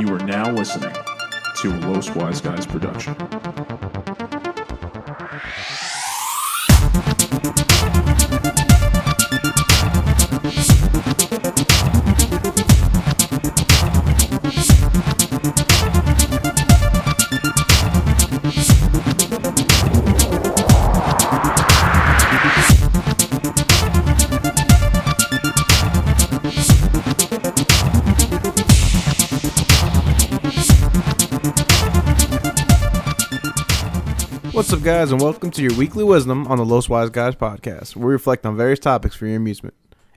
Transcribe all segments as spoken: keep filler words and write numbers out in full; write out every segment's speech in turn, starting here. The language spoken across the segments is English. You are now listening to a Los Wise Guys production. What's up, guys, and welcome to your weekly wisdom on the Los Wise Guys podcast, where we reflect on various topics for your amusement.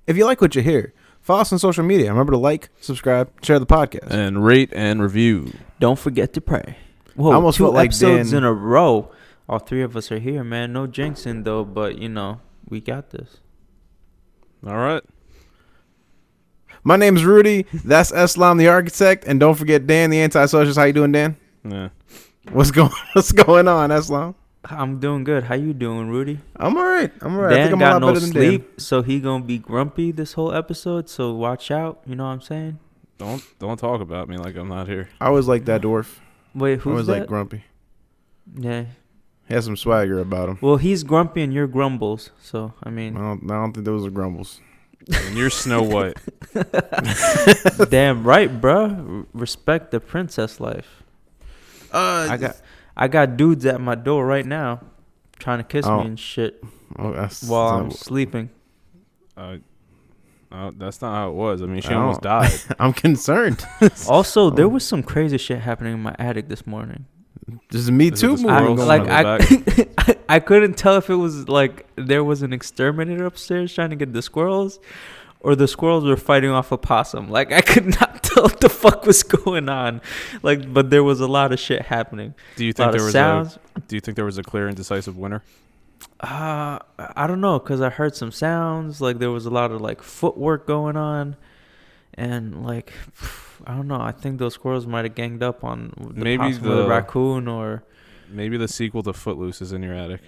If you like what you hear, follow us on social media. Remember to like, subscribe, share the podcast, and rate and review. Don't forget to pray. Whoa, I almost two felt like episodes Dan. in a row. All three of us are here, man. No jinxing though, but you know we got this. All right. My name is Rudy. That's Eslam, the architect, and don't forget Dan, the anti-socialist. How you doing, Dan? Yeah. What's going What's going on, Eslam? I'm doing good. How you doing, Rudy? I'm all right. I'm all right. Dan I think I'm got a lot no better than sleep, Dan. So he gonna be grumpy this whole episode. So watch out. You know what I'm saying? Don't don't talk about me like I'm not here. I was like that dwarf. Wait, who's that? I was that? like grumpy. Yeah. He has some swagger about him. Well, he's grumpy and you're grumbles. So I mean, I don't, I don't think those are grumbles. And you're Snow White. Damn right, bro. Respect the princess life. Uh, I got I got dudes at my door right now trying to kiss oh, me and shit oh, that's, while that's I'm sleeping. Uh, uh, that's not how it was. I mean, she I almost died. I'm concerned. Also, there was some crazy shit happening in my attic this morning. This is Me Too. I, like, I, I couldn't tell if it was like there was an exterminator upstairs trying to get the squirrels or the squirrels were fighting off a possum. Like, I could not tell what the fuck was going on. Like, but there was a lot of shit happening. Do you think there was sounds. a Do you think there was a clear and decisive winner? Uh, I don't know, because I heard some sounds. Like, there was a lot of, like, footwork going on. And, like, I don't know. I think those squirrels might have ganged up on the maybe possum the, or the raccoon or... Maybe the sequel to Footloose is in your attic.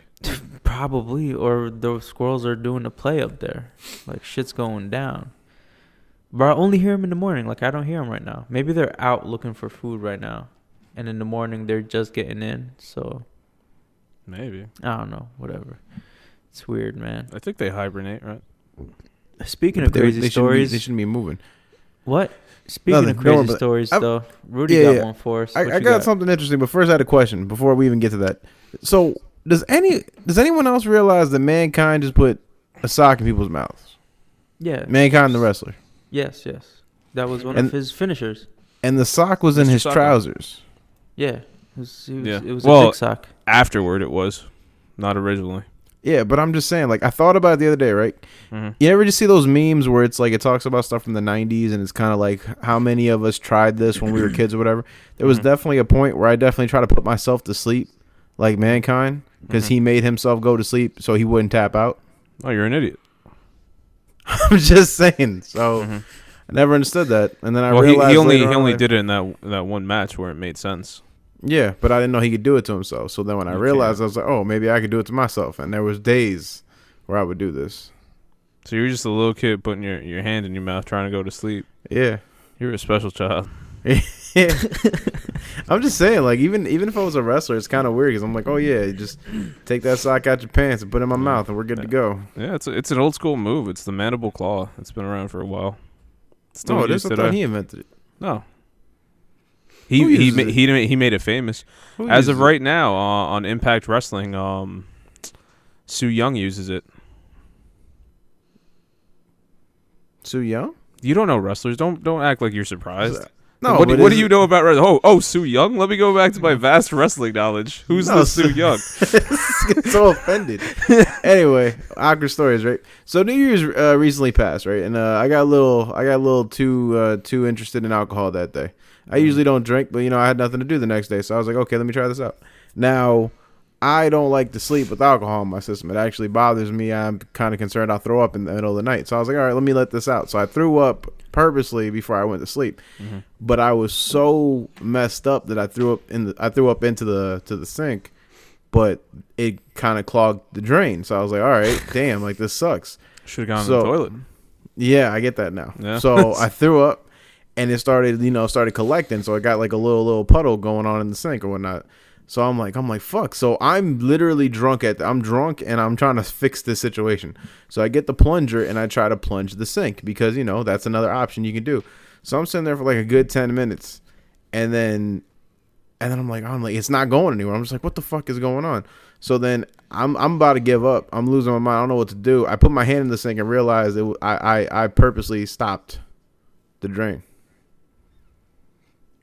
Probably, or the squirrels are doing a play up there. Like, shit's going down. But I only hear them in the morning. Like, I don't hear them right now. Maybe they're out looking for food right now, and in the morning they're just getting in. So maybe, I don't know. Whatever. It's weird, man. I think they hibernate, right? Speaking of but crazy they, they stories, shouldn't be, they shouldn't be moving. What? Speaking Nothing, of crazy no, stories, I, though, Rudy yeah, got yeah. one for us. I, I got, got something interesting, but first I had a question before we even get to that. So, does any does anyone else realize that Mankind just put a sock in people's mouths? Yeah. Mankind the wrestler. Yes, yes. That was one and, of his finishers. And the sock was in his sock trousers. Yeah. It was, it was, yeah. It was well, a big sock. Afterward it was. Not originally. Yeah, but I'm just saying, like, I thought about it the other day, right? Mm-hmm. You ever just see those memes where it's like it talks about stuff from the nineties and it's kind of like how many of us tried this when we were kids or whatever? There was mm-hmm. definitely a point where I definitely tried to put myself to sleep like Mankind because mm-hmm. he made himself go to sleep so he wouldn't tap out. Oh, you're an idiot. I'm just saying. So mm-hmm. I never understood that. And then I well, realized he, he only, he on only like, did it in that, that one match where it made sense. Yeah, but I didn't know he could do it to himself. So then when I you realized, can. I was like, oh, maybe I could do it to myself. And there was days where I would do this. So you were just a little kid putting your, your hand in your mouth trying to go to sleep. Yeah. You were a special child. Yeah. I'm just saying, like, even even if I was a wrestler, it's kind of weird because I'm like, oh, yeah, just take that sock out your pants and put it in my yeah. mouth and we're good yeah. to go. Yeah, it's a, it's an old school move. It's the mandible claw. It's been around for a while. It's still no, used today. He invented it. No. He he ma- he made, he made it famous. Who As of right it? now uh, on Impact Wrestling, um, Su-Yung uses it. Su-Yung? You don't know wrestlers. Don't don't act like you're surprised. No. What, what, what do you know about wrestling? Oh, oh, Su-Yung? Let me go back to my vast wrestling knowledge. Who's no, this Su-Yung? So offended. Anyway, awkward stories, right? So New Year's uh, recently passed, right? And uh, I got a little I got a little too uh, too interested in alcohol that day. I usually don't drink, but, you know, I had nothing to do the next day. So I was like, okay, let me try this out. Now, I don't like to sleep with alcohol in my system. It actually bothers me. I'm kind of concerned I'll throw up in the middle of the night. So I was like, all right, let me let this out. So I threw up purposely before I went to sleep. Mm-hmm. But I was so messed up that I threw up in the, I threw up into the to the sink. But it kind of clogged the drain. So I was like, all right, damn, like this sucks. Should have gone so, to the toilet. Yeah, I get that now. Yeah. So I threw up. and it started, you know, started collecting. So it got like a little little puddle going on in the sink or whatnot. So I'm like, I'm like, fuck. So I'm literally drunk at, the, I'm drunk and I'm trying to fix this situation. So I get the plunger and I try to plunge the sink because, you know, that's another option you can do. So I'm sitting there for like a good ten minutes. And then, and then I'm like, I'm like, it's not going anywhere. I'm just like, what the fuck is going on? So then I'm, I'm about to give up. I'm losing my mind. I don't know what to do. I put my hand in the sink and realized it, I, I, I purposely stopped the drain.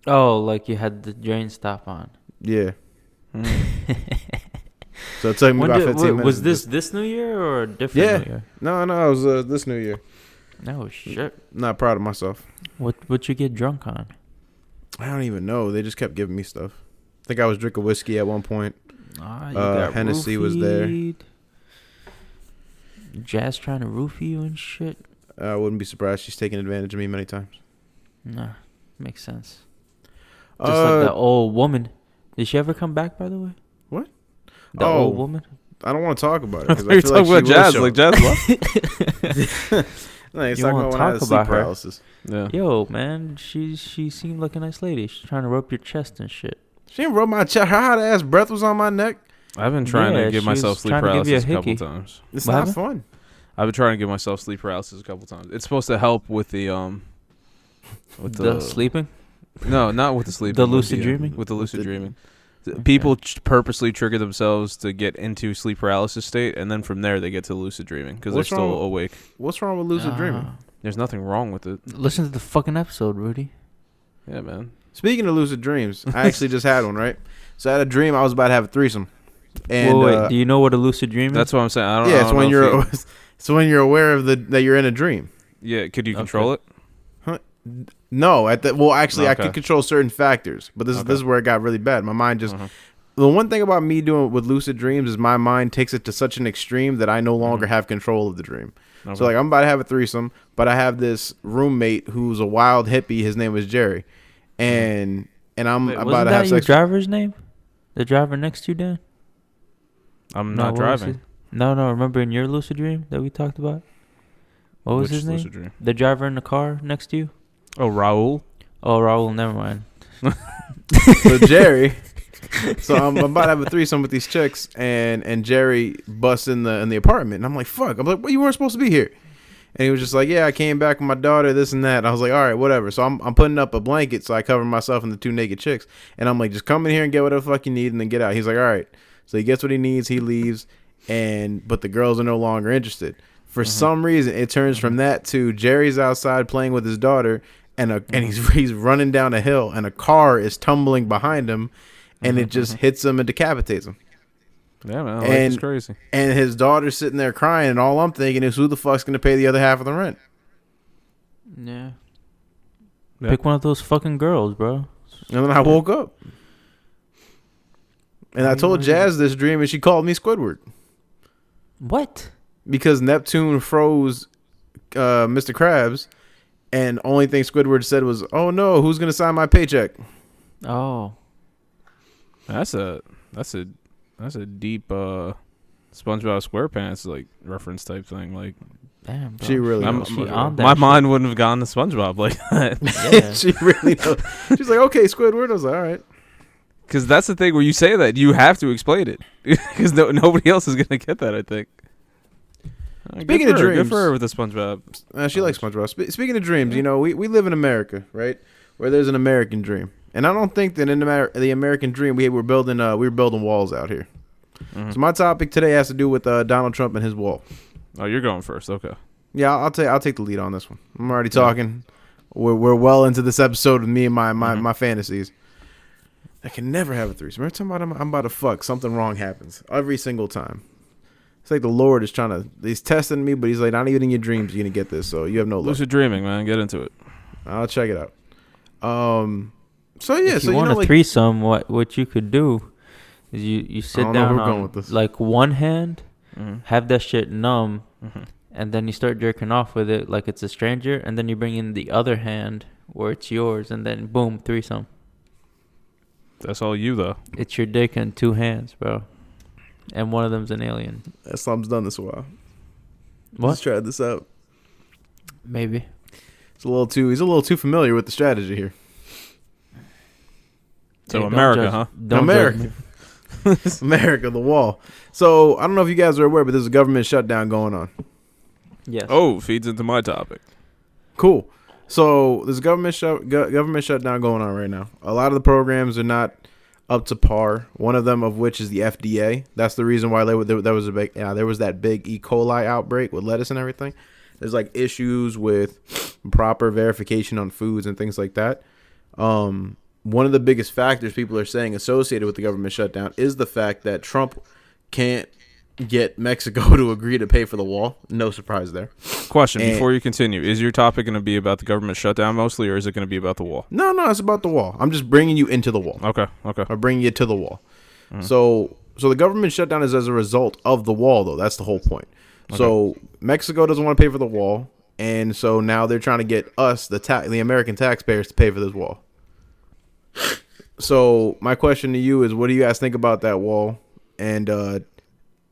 Oh, like you had the drain stop on. Yeah. So it took me when about did, fifteen wait, minutes. Was this this New Year or a different yeah. New Year? No, no, it was uh, this New Year. No shit. Not proud of myself. What what you get drunk on? I don't even know. They just kept giving me stuff. I think I was drinking whiskey at one point. Ah, you uh, got Hennessy roofied. Was there. Jazz trying to roofie you and shit. I wouldn't be surprised. She's taken advantage of me many times. Nah, makes sense. Just uh, like that old woman. Did she ever come back, by the way? What? The oh, old woman? I don't want to talk about it. I feel like talking about Jazz. Like, Jazz what? No, he's you talking about, talk about sleep paralysis. Yeah. Yo, man, she she seemed like a nice lady. She's trying to rub your chest and shit. She didn't rub my chest. Her hot ass breath was on my neck. I've been trying yeah, to give myself sleep paralysis a couple times. It's what not happened? Fun. I've been trying to give myself sleep paralysis a couple times. It's supposed to help with the... um, with the, the sleeping? No, not with the sleep. The lucid dreaming? With the lucid dreaming. People okay. purposely trigger themselves to get into sleep paralysis state, and then from there they get to lucid dreaming because they're still with, awake. What's wrong with lucid uh, dreaming? There's nothing wrong with it. Listen to the fucking episode, Rudy. Yeah, man. Speaking of lucid dreams, I actually just had one, right? So I had a dream I was about to have a threesome. And, wait, wait, uh, do you know what a lucid dream is? That's what I'm saying. I don't, yeah, I don't it's know when you're you... it's when you're aware of the that you're in a dream. Yeah, could you control okay. it? Huh? No, at the well, actually, okay. I could control certain factors, but this okay. is this is where it got really bad. My mind just uh-huh. the one thing about me doing with lucid dreams is my mind takes it to such an extreme that I no longer mm-hmm. have control of the dream. Okay. So like I'm about to have a threesome, but I have this roommate who's a wild hippie. His name is Jerry, and and I'm Wait, about wasn't to that have your sex. Driver's name? The driver next to you, Dan? I'm no, not driving. No, no. Remember in your lucid dream that we talked about? What was Which his name? Lucid dream? The driver in the car next to you. Oh, Raul. Oh, Raul, never mind. So, Jerry. So, I'm, I'm about to have a threesome with these chicks, and, and Jerry busts in the in the apartment. And I'm like, fuck. I'm like, well, you weren't supposed to be here. And he was just like, yeah, I came back with my daughter, this and that. And I was like, all right, whatever. So, I'm I'm putting up a blanket, so I cover myself and the two naked chicks. And I'm like, just come in here and get whatever the fuck you need, and then get out. He's like, all right. So, he gets what he needs. He leaves, and but the girls are no longer interested. For mm-hmm. some reason, it turns from that to Jerry's outside playing with his daughter, and a, and he's he's running down a hill, and a car is tumbling behind him, and mm-hmm. it just hits him and decapitates him. Yeah, man, like it's crazy. And his daughter's sitting there crying, and all I'm thinking is, who the fuck's gonna pay the other half of the rent? Yeah. Yep. Pick one of those fucking girls, bro. And then I woke up, and I told Jazz this dream, and she called me Squidward. What? Because Neptune froze uh, Mister Krabs, and only thing Squidward said was, "Oh no, who's gonna sign my paycheck?" Oh, that's a that's a that's a deep uh, SpongeBob SquarePants like reference type thing. Like, damn, bro. She really. I'm, she I'm, my shit. Mind wouldn't have gone to SpongeBob like that. Yeah. She really knows. She's like, "Okay, Squidward." I was like, "All right." Because that's the thing where you say that you have to explain it because no, nobody else is gonna get that. I think. Speaking of her, dreams, good for her with the SpongeBob. Uh, she oh, likes SpongeBob. Sp- speaking of dreams, yeah. you know, we, we live in America, right? Where there's an American dream, and I don't think that in the, Amer- the American dream we were building uh, we were building walls out here. Mm-hmm. So my topic today has to do with uh, Donald Trump and his wall. Oh, you're going first, okay? Yeah, I'll take I'll take the lead on this one. I'm already talking. Yeah. We're we're well into this episode with me and my my, mm-hmm. my fantasies. I can never have a threesome. Every time I'm, I'm about to fuck, something wrong happens every single time. It's like the Lord is trying to, he's testing me, but he's like, not even in your dreams you're going to get this, so you have no luck. Lucid dreaming, man. Get into it. I'll check it out. Um, so, yeah. If so you, you want know, a like, threesome, what, what you could do is you, you sit down on like one hand, mm-hmm. have that shit numb, mm-hmm. and then you start jerking off with it like it's a stranger, and then you bring in the other hand where it's yours, and then boom, threesome. That's all you, though. It's your dick in two hands, bro. And one of them's an alien. Eslam's done this a while. What? Let's try this out. Maybe. It's a little too. He's a little too familiar with the strategy here. So hey, America, judge, huh? Don't America. America, the wall. So I don't know if you guys are aware, but there's a government shutdown going on. Yes. Oh, feeds into my topic. Cool. So there's a government shut government shutdown going on right now. A lot of the programs are not up to par. One of them, of which is the F D A. That's the reason why they there was a big yeah, there was that big E. coli outbreak with lettuce and everything. There's like issues with proper verification on foods and things like that. Um, one of the biggest factors people are saying associated with the government shutdown is the fact that Trump can't get Mexico to agree to pay for the wall. No surprise there. Question, and before you continue, is your topic going to be about the government shutdown mostly, or is it going to be about the wall? No, no, it's about the wall. I'm just bringing you into the wall. Okay, okay. Or bringing you to the wall. Mm. So, so the government shutdown is as a result of the wall, though. That's the whole point. Okay. So Mexico doesn't want to pay for the wall, and so now they're trying to get us, the ta- the American taxpayers, to pay for this wall. So my question to you is, what do you guys think about that wall? And uh,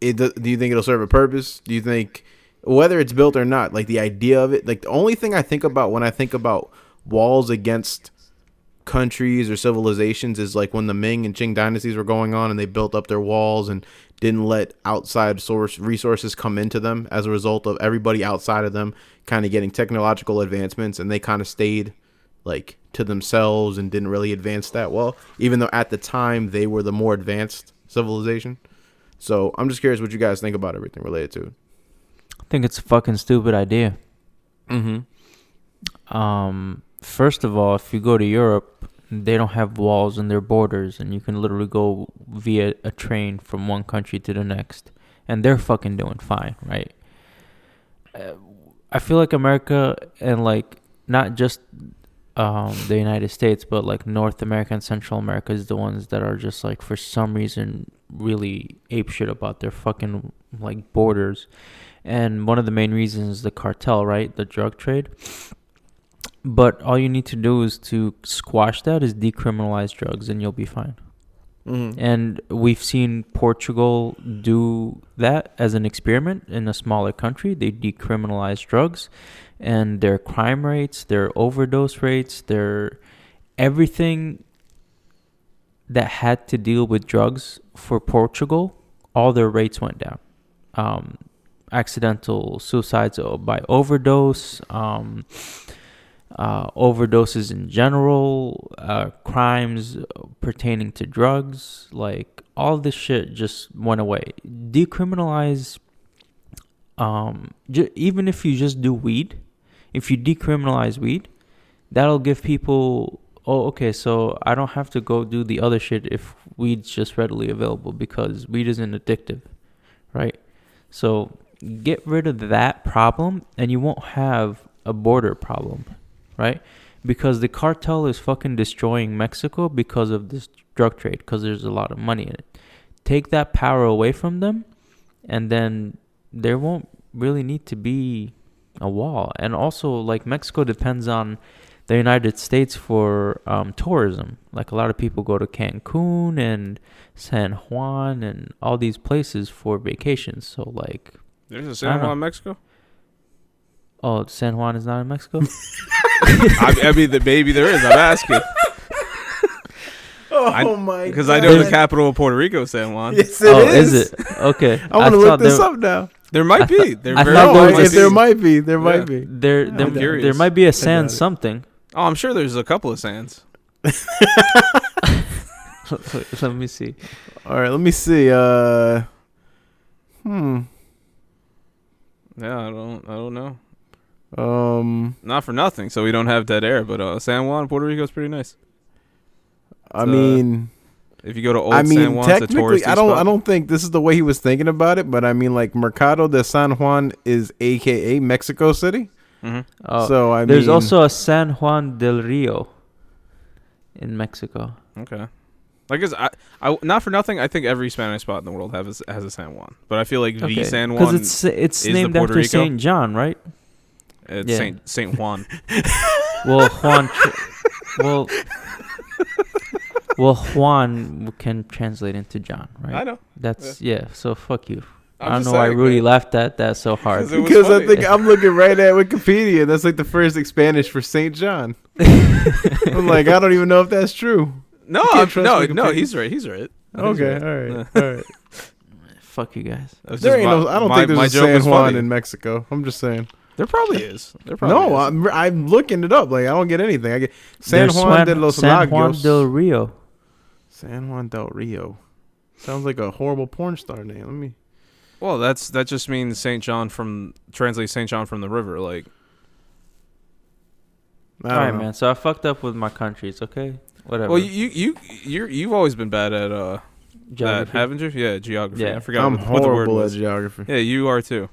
it, do you think it'll serve a purpose? Do you think, whether it's built or not, like the idea of it, like the only thing I think about when I think about walls against countries or civilizations is like when the Ming and Qing dynasties were going on and they built up their walls and didn't let outside source resources come into them as a result of everybody outside of them kind of getting technological advancements, and they kind of stayed like to themselves and didn't really advance that well, even though at the time they were the more advanced civilization. So I'm just curious what you guys think about everything related to it. I think it's a fucking stupid idea. Mm-hmm. Um, first of all, if you go to Europe, they don't have walls in their borders, and you can literally go via a train from one country to the next, and they're fucking doing fine, right? Uh, I feel like America and, like, not just um, the United States, but, like, North America and Central America is the ones that are just, like, for some reason really apeshit about their fucking, like, borders. And one of the main reasons is the cartel, right? The drug trade. But all you need to do is to squash that is decriminalize drugs, and you'll be fine. Mm-hmm. And we've seen Portugal do that as an experiment in a smaller country. They decriminalize drugs, and their crime rates, their overdose rates, their everything that had to deal with drugs for Portugal, all their rates went down. Um, accidental suicides by overdose, um... Uh, overdoses in general, uh, crimes pertaining to drugs, like all this shit just went away. Decriminalize, um, ju- even if you just do weed, if you decriminalize weed, that'll give people, oh, okay, so I don't have to go do the other shit if weed's just readily available, because weed isn't addictive, right? So get rid of that problem and you won't have a border problem. Right? Because the cartel is fucking destroying Mexico because of this drug trade, because there's a lot of money in it. Take that power away from them, and then there won't really need to be a wall. And also, like, Mexico depends on the United States for um, tourism. Like, a lot of people go to Cancun and San Juan and all these places for vacations. So, like, there's a San Juan, Mexico? Oh, San Juan is not in Mexico? I, I mean, the, maybe there is. I'm asking. Oh, I, my God. Because I know the capital of Puerto Rico, San Juan. Yes, it oh, is. is it? Okay. I want to look this there, up now. There might th- be. There very there might be. There might be. There, yeah. might be. There, there, I'm there, there might be a San something. Oh, I'm sure there's a couple of Sans. Let me see. All right, let me see. Uh, hmm. Yeah, I don't I don't know. Um, Not for nothing, so we don't have dead air, but uh, San Juan, Puerto Rico is pretty nice. I uh, mean, if you go to old I mean, San Juan, it's a touristy I don't, spot. I don't think this is the way he was thinking about it, but I mean, like, Mercado de San Juan is a k a. Mexico City. Mm-hmm. Oh, so I There's mean, also a San Juan del Rio in Mexico. Okay. I guess I, I not for nothing. I think every Spanish spot in the world has has a San Juan, but I feel like okay. the San Juan because it's it's is named after Saint John, right? It's yeah. Saint Saint Juan. well, Juan. Tr- well, well, Juan can translate into John, right? I know. That's yeah. yeah so fuck you. I'm I don't know like, why Rudy laughed at that so hard. Because I think I'm looking right at Wikipedia. That's like the first Spanish for Saint John. I'm like, I don't even know if that's true. No, no, no, he's right. He's right. Okay, he's right. all right, all right. Fuck you guys. There ain't my, no, I don't my, think there's a San Juan in Mexico. I'm just saying. There probably is. There probably no, is. I'm, I'm looking it up. Like I don't get anything. I get San Juan, Juan de los San Lagos. San Juan del Rio. San Juan del Rio. Sounds like a horrible porn star name. Let me. Well, that's that just means Saint John from translates Saint John from the river. Like, all right, know. man. So I fucked up with my countries. Okay, whatever. Well, you you you you've always been bad at uh, geography. That, haven't you? Yeah, geography. Yeah. I forgot. I'm what, horrible what the word at geography. Yeah, you are too.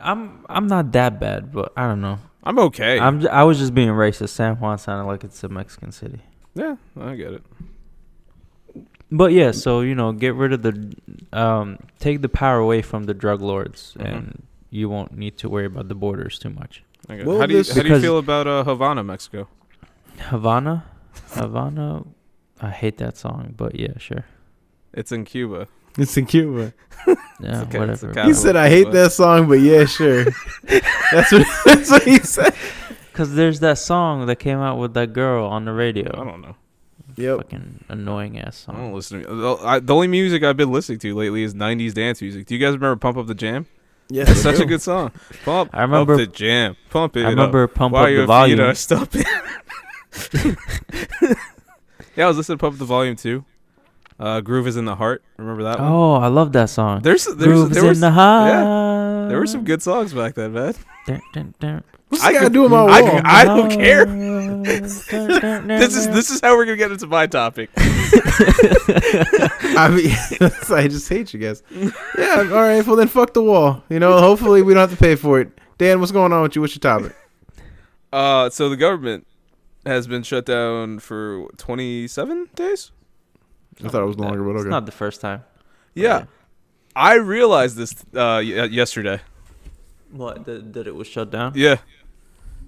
I'm I'm not that bad, but I don't know. I'm okay. I'm I was just being racist. San Juan sounded like it's a Mexican city. Yeah, I get it. But yeah, so, you know, get rid of the, um, take the power away from the drug lords, mm-hmm. and you won't need to worry about the borders too much. Okay. Well, how do you, how do you feel about uh, Havana, Mexico? Havana? Havana? I hate that song, but yeah, sure. It's in Cuba. It's in Cuba. Yeah, okay, whatever. He said, I hate that song, but yeah, sure. that's, what, that's what he said. Because there's that song that came out with that girl on the radio. I don't know. Yep. Fucking annoying ass song. I don't listen to the, I, the only music I've been listening to lately is nineties dance music. Do you guys remember Pump Up the Jam? Yeah, that's such do. a good song. Pump I remember, up the jam. Pump it. I remember up. Pump Why Up the Volume. Are, stop it. Yeah, I was listening to Pump Up the Volume too. Uh, Groove is in the Heart. Remember that one? Oh, I love that song. There's, there's Groove there was, in the Heart. Yeah, there were some good songs back then, man. Dun, dun, dun. What's I gotta do with my wall? I, I don't care. this is this is how we're gonna get into my topic. I mean, I just hate you guys. Yeah, all right. Well, then fuck the wall. You know, hopefully we don't have to pay for it. Dan, what's going on with you? What's your topic? Uh, so the government has been shut down for twenty-seven days. I thought it was longer, but okay. It's not the first time. Yeah, okay. I realized this uh, y- yesterday. What? That, that it was shut down? Yeah.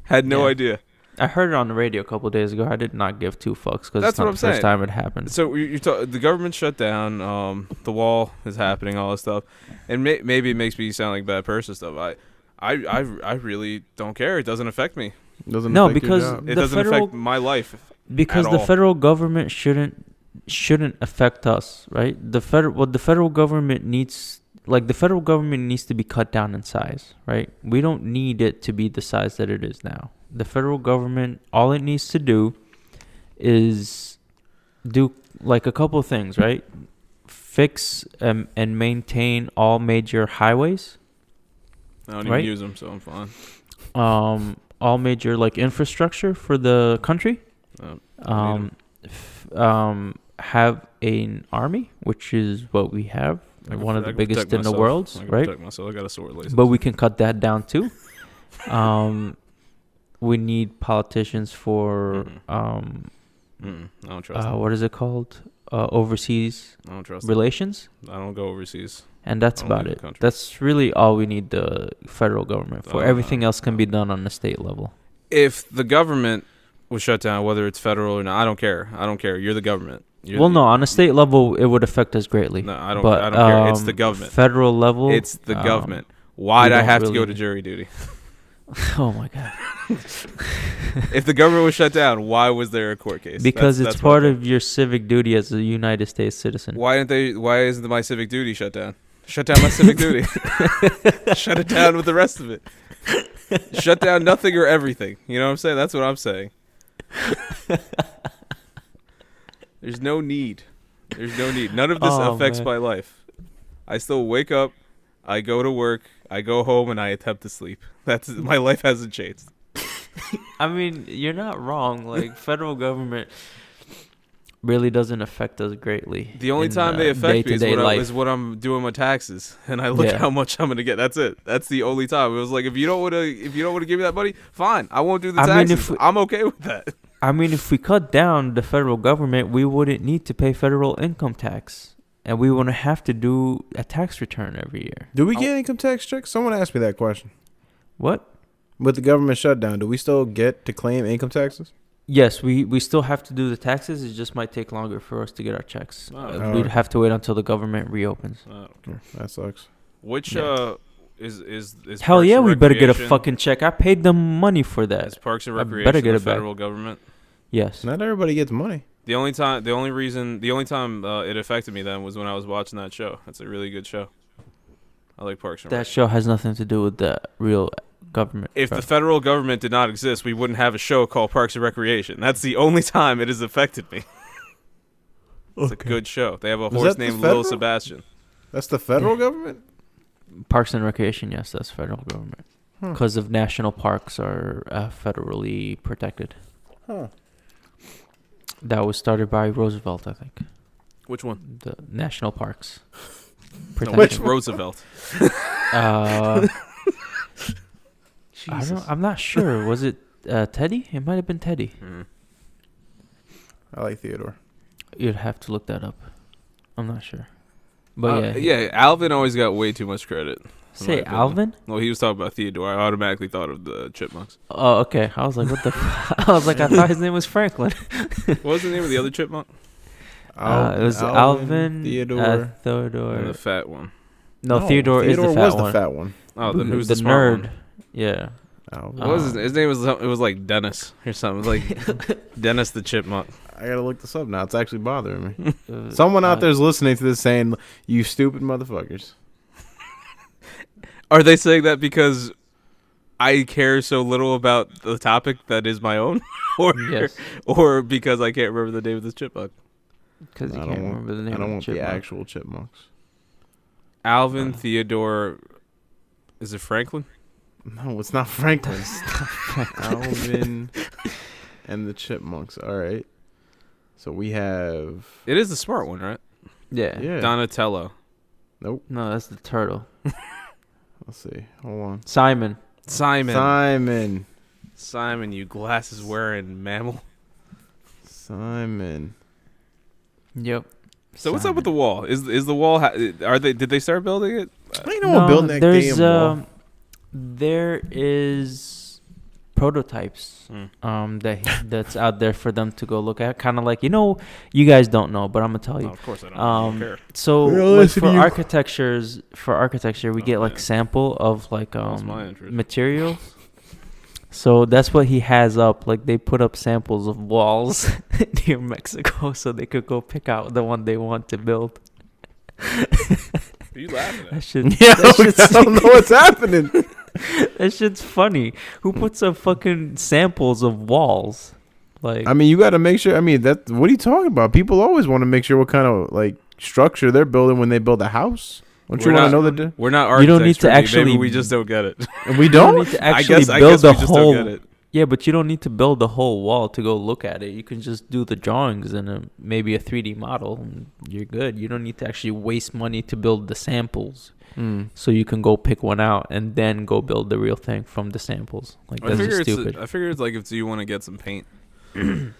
Had no yeah. idea. I heard it on the radio a couple of days ago. I did not give two fucks because it's not the first saying. time it happened. So you're ta- the government shut down. Um, the wall is happening, all this stuff. And may- maybe it makes me sound like a bad person stuff. I, I, I, I really don't care. It doesn't affect me. It doesn't no, affect because it doesn't federal, affect my life. Because the all. federal government shouldn't shouldn't affect us, right? The federal what well, the federal government needs. Like, the federal government needs to be cut down in size, right? We don't need it to be the size that it is now. The federal government, all it needs to do is do, like, a couple of things, right? Fix um, and maintain all major highways. I don't even right? use them, so I'm fine. Um, all major, like, infrastructure for the country. Oh, um, f- um, have an army, which is what we have. One of the biggest in the world, right? I got a sword license. But we can cut that down too. um, we need politicians for Mm-mm. um, Mm-mm. I don't trust. Uh, what is it called? Uh, overseas I don't trust relations. Them. I don't go overseas, and that's about it. That's really all we need the federal government for. Everything else can be done on the state level. If the government was shut down, whether it's federal or not, I don't care. I don't care. You're the government. You're well, the, no, on a state level, it would affect us greatly. No, I don't, but, I don't um, care. It's the government. Federal level. It's the um, government. Why'd I have really to go to jury duty? Oh, my God. If the government was shut down, why was there a court case? Because that's, it's that's part of your civic duty as a United States citizen. Why didn't they? Why isn't my civic duty shut down? Shut down my civic duty. Shut it down with the rest of it. Shut down nothing or everything. You know what I'm saying? That's what I'm saying. There's no need. There's no need. None of this oh, affects man. my life. I still wake up, I go to work, I go home, and I attempt to sleep. That's my life hasn't changed. I mean, you're not wrong. Like, federal government really doesn't affect us greatly. The only in, time uh, they affect me is when, I, is when I'm doing my taxes, and I look yeah. at how much I'm going to get. That's it. That's the only time. It was like, if you don't want to, if you don't want to give me that money, fine. I won't do the I taxes. Mean, if we- I'm okay with that. I mean, if we cut down the federal government, we wouldn't need to pay federal income tax. And we wouldn't have to do a tax return every year. Do we get oh. income tax checks? Someone asked me that question. What? With the government shutdown, do we still get to claim income taxes? Yes, we, we still have to do the taxes. It just might take longer for us to get our checks. Oh, uh, we'd right. have to wait until the government reopens. Oh, okay. That sucks. Which yeah. uh is is, is hell Parks yeah we better get a fucking check. I paid them money for that. It's Parks and Recreation. I better get the federal back. Government. Yes. Not everybody gets money. The only time, the only reason, the only time uh, it affected me then was when I was watching that show. That's a really good show. I like Parks and Rec. That show has nothing to do with the real government. If the federal government did not exist, we wouldn't have a show called Parks and Recreation. That's the only time it has affected me. It's okay. A good show. They have a horse named Little Sebastian. That's the federal yeah. government? Parks and Recreation, yes, that's federal government. Because huh. of national parks are uh, federally protected. Huh. That was started by Roosevelt, I think. Which one? The national parks. No, which Roosevelt? uh, I don't, I'm not sure. Was it uh, Teddy? It might have been Teddy. Mm. I like Theodore. You'd have to look that up. I'm not sure. But uh, yeah, yeah, yeah, Alvin always got way too much credit. Say Alvin? No, he was talking about Theodore. I automatically thought of the Chipmunks. Oh, okay. I was like, what the? F-? I was like, I thought his name was Franklin. What was the name of the other chipmunk? Uh, it was Alvin, Alvin Theodore, uh, Theodore, and the fat one. No, no Theodore, Theodore is the fat was one. The fat one. Oh, the, who's the, the smart nerd? One? Yeah. Oh, what uh, was his, his name? Was it was like Dennis or something? It was like Dennis the Chipmunk. I gotta look this up now. It's actually bothering me. Uh, Someone out uh, there is listening to this saying, "You stupid motherfuckers." Are they saying that because I care so little about the topic that is my own, or yes. or because I can't remember the name of the chipmunk? Because you can't remember the name of the chipmunk. I don't want the actual chipmunks. Alvin, uh, Theodore, is it Franklin? No, it's not Franklin. Alvin and the chipmunks. All right. So we have... It is the smart one, right? Yeah. yeah. Donatello. Nope. No, that's the turtle. Let's see. Hold on. Simon. Simon. Simon. Simon, you glasses-wearing mammal. Simon. Yep. So Simon. What's up with the wall? Is is the wall? Ha- are they? Did they start building it? I ain't no one building that damn wall. Um, there is prototypes mm. um, that that's out there for them to go look at. Kind of like you know, you guys don't know, but I'm gonna tell you. No, of course I don't. Um, I don't care. So like, for architectures, for architecture, we oh, get like man. sample of like um material. So that's what he has up. Like they put up samples of walls near Mexico so they could go pick out the one they want to build. Are you laughing at? That shit, yeah, that shit's, I don't know what's happening. That shit's funny. Who puts up fucking samples of walls? Like, I mean, you got to make sure. I mean, that. What are you talking about? People always want to make sure what kind of like structure they're building when they build a house. Don't we're you want to know that? Di- we're not architects. You don't need to actually. Maybe we just don't get it. We don't? You don't need to actually I guess, build I guess the we just whole. Don't get it. Yeah, but you don't need to build the whole wall to go look at it. You can just do the drawings and a, maybe a three D model, and you're good. You don't need to actually waste money to build the samples, mm. so you can go pick one out and then go build the real thing from the samples. Like I that's just stupid. A, I figure it's like if you want to get some paint, you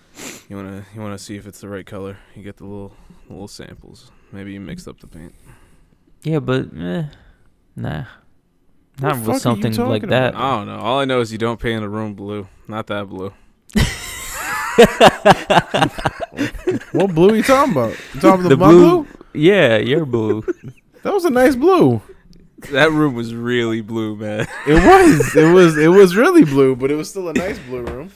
want to you want to see if it's the right color. You get the little the little samples. Maybe you mix up the paint. Yeah, but eh, nah, not with something like about? that. I don't know. All I know is you don't paint a room blue. Not that blue. What blue are you talking about? You talking about the blue? blue? Yeah, your blue. That was a nice blue. That room was really blue, man. It was. It was. It was really blue, but it was still a nice blue room.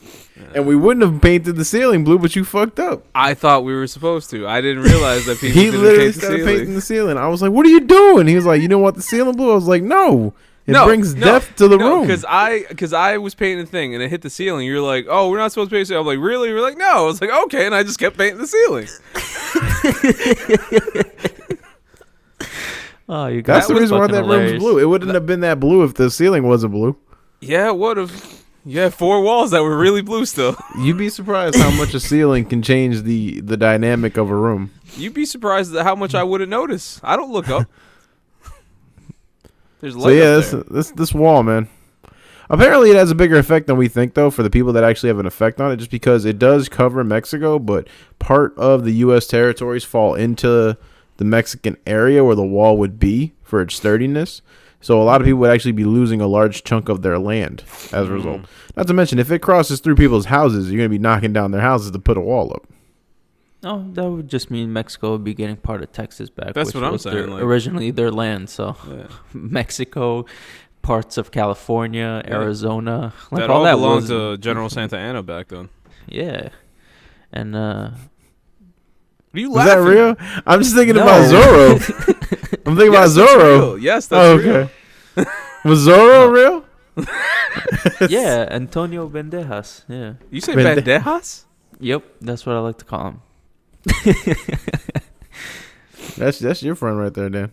And we wouldn't have painted the ceiling blue, but you fucked up. I thought we were supposed to. I didn't realize that people he didn't literally paint the started ceiling. painting the ceiling. I was like, "What are you doing?" He was like, "You don't want the ceiling blue." I was like, "No, it no, brings no, depth to the no, room." Because I, because I was painting the thing and it hit the ceiling. You're like, "Oh, we're not supposed to paint the ceiling." I'm like, "Really?" You're like, "No." I was like, "Okay," and I just kept painting the ceiling. Oh, you guys! That's the reason why that hilarious. room's blue. It wouldn't have been that blue if the ceiling wasn't blue. Yeah, it would have. Yeah, four walls that were really blue still. You'd be surprised how much a ceiling can change the, the dynamic of a room. You'd be surprised at how much I wouldn't notice. I don't look up. There's light so yeah, up there. this this this wall, man. Apparently, it has a bigger effect than we think, though, for the people that actually have an effect on it, just because it does cover Mexico, but part of the U S territories fall into the Mexican area where the wall would be for its sturdiness. So a lot of people would actually be losing a large chunk of their land as a result. Mm. Not to mention, if it crosses through people's houses, you're going to be knocking down their houses to put a wall up. No, that would just mean Mexico would be getting part of Texas back. That's what I'm saying. Their, like, originally their land, so yeah. Mexico, parts of California, yeah. Arizona, like that all, all that belonged to General Santa Anna back then. Yeah, and uh, are you laughing? Is that real? I'm just thinking no. about Zorro. I'm thinking yes, about Zorro. That's real. Yes, that's oh, okay. real. Was Zorro no. real? Yeah, Antonio Banderas. Yeah, you say Bende- Banderas? Yep, that's what I like to call him. that's that's your friend right there, Dan.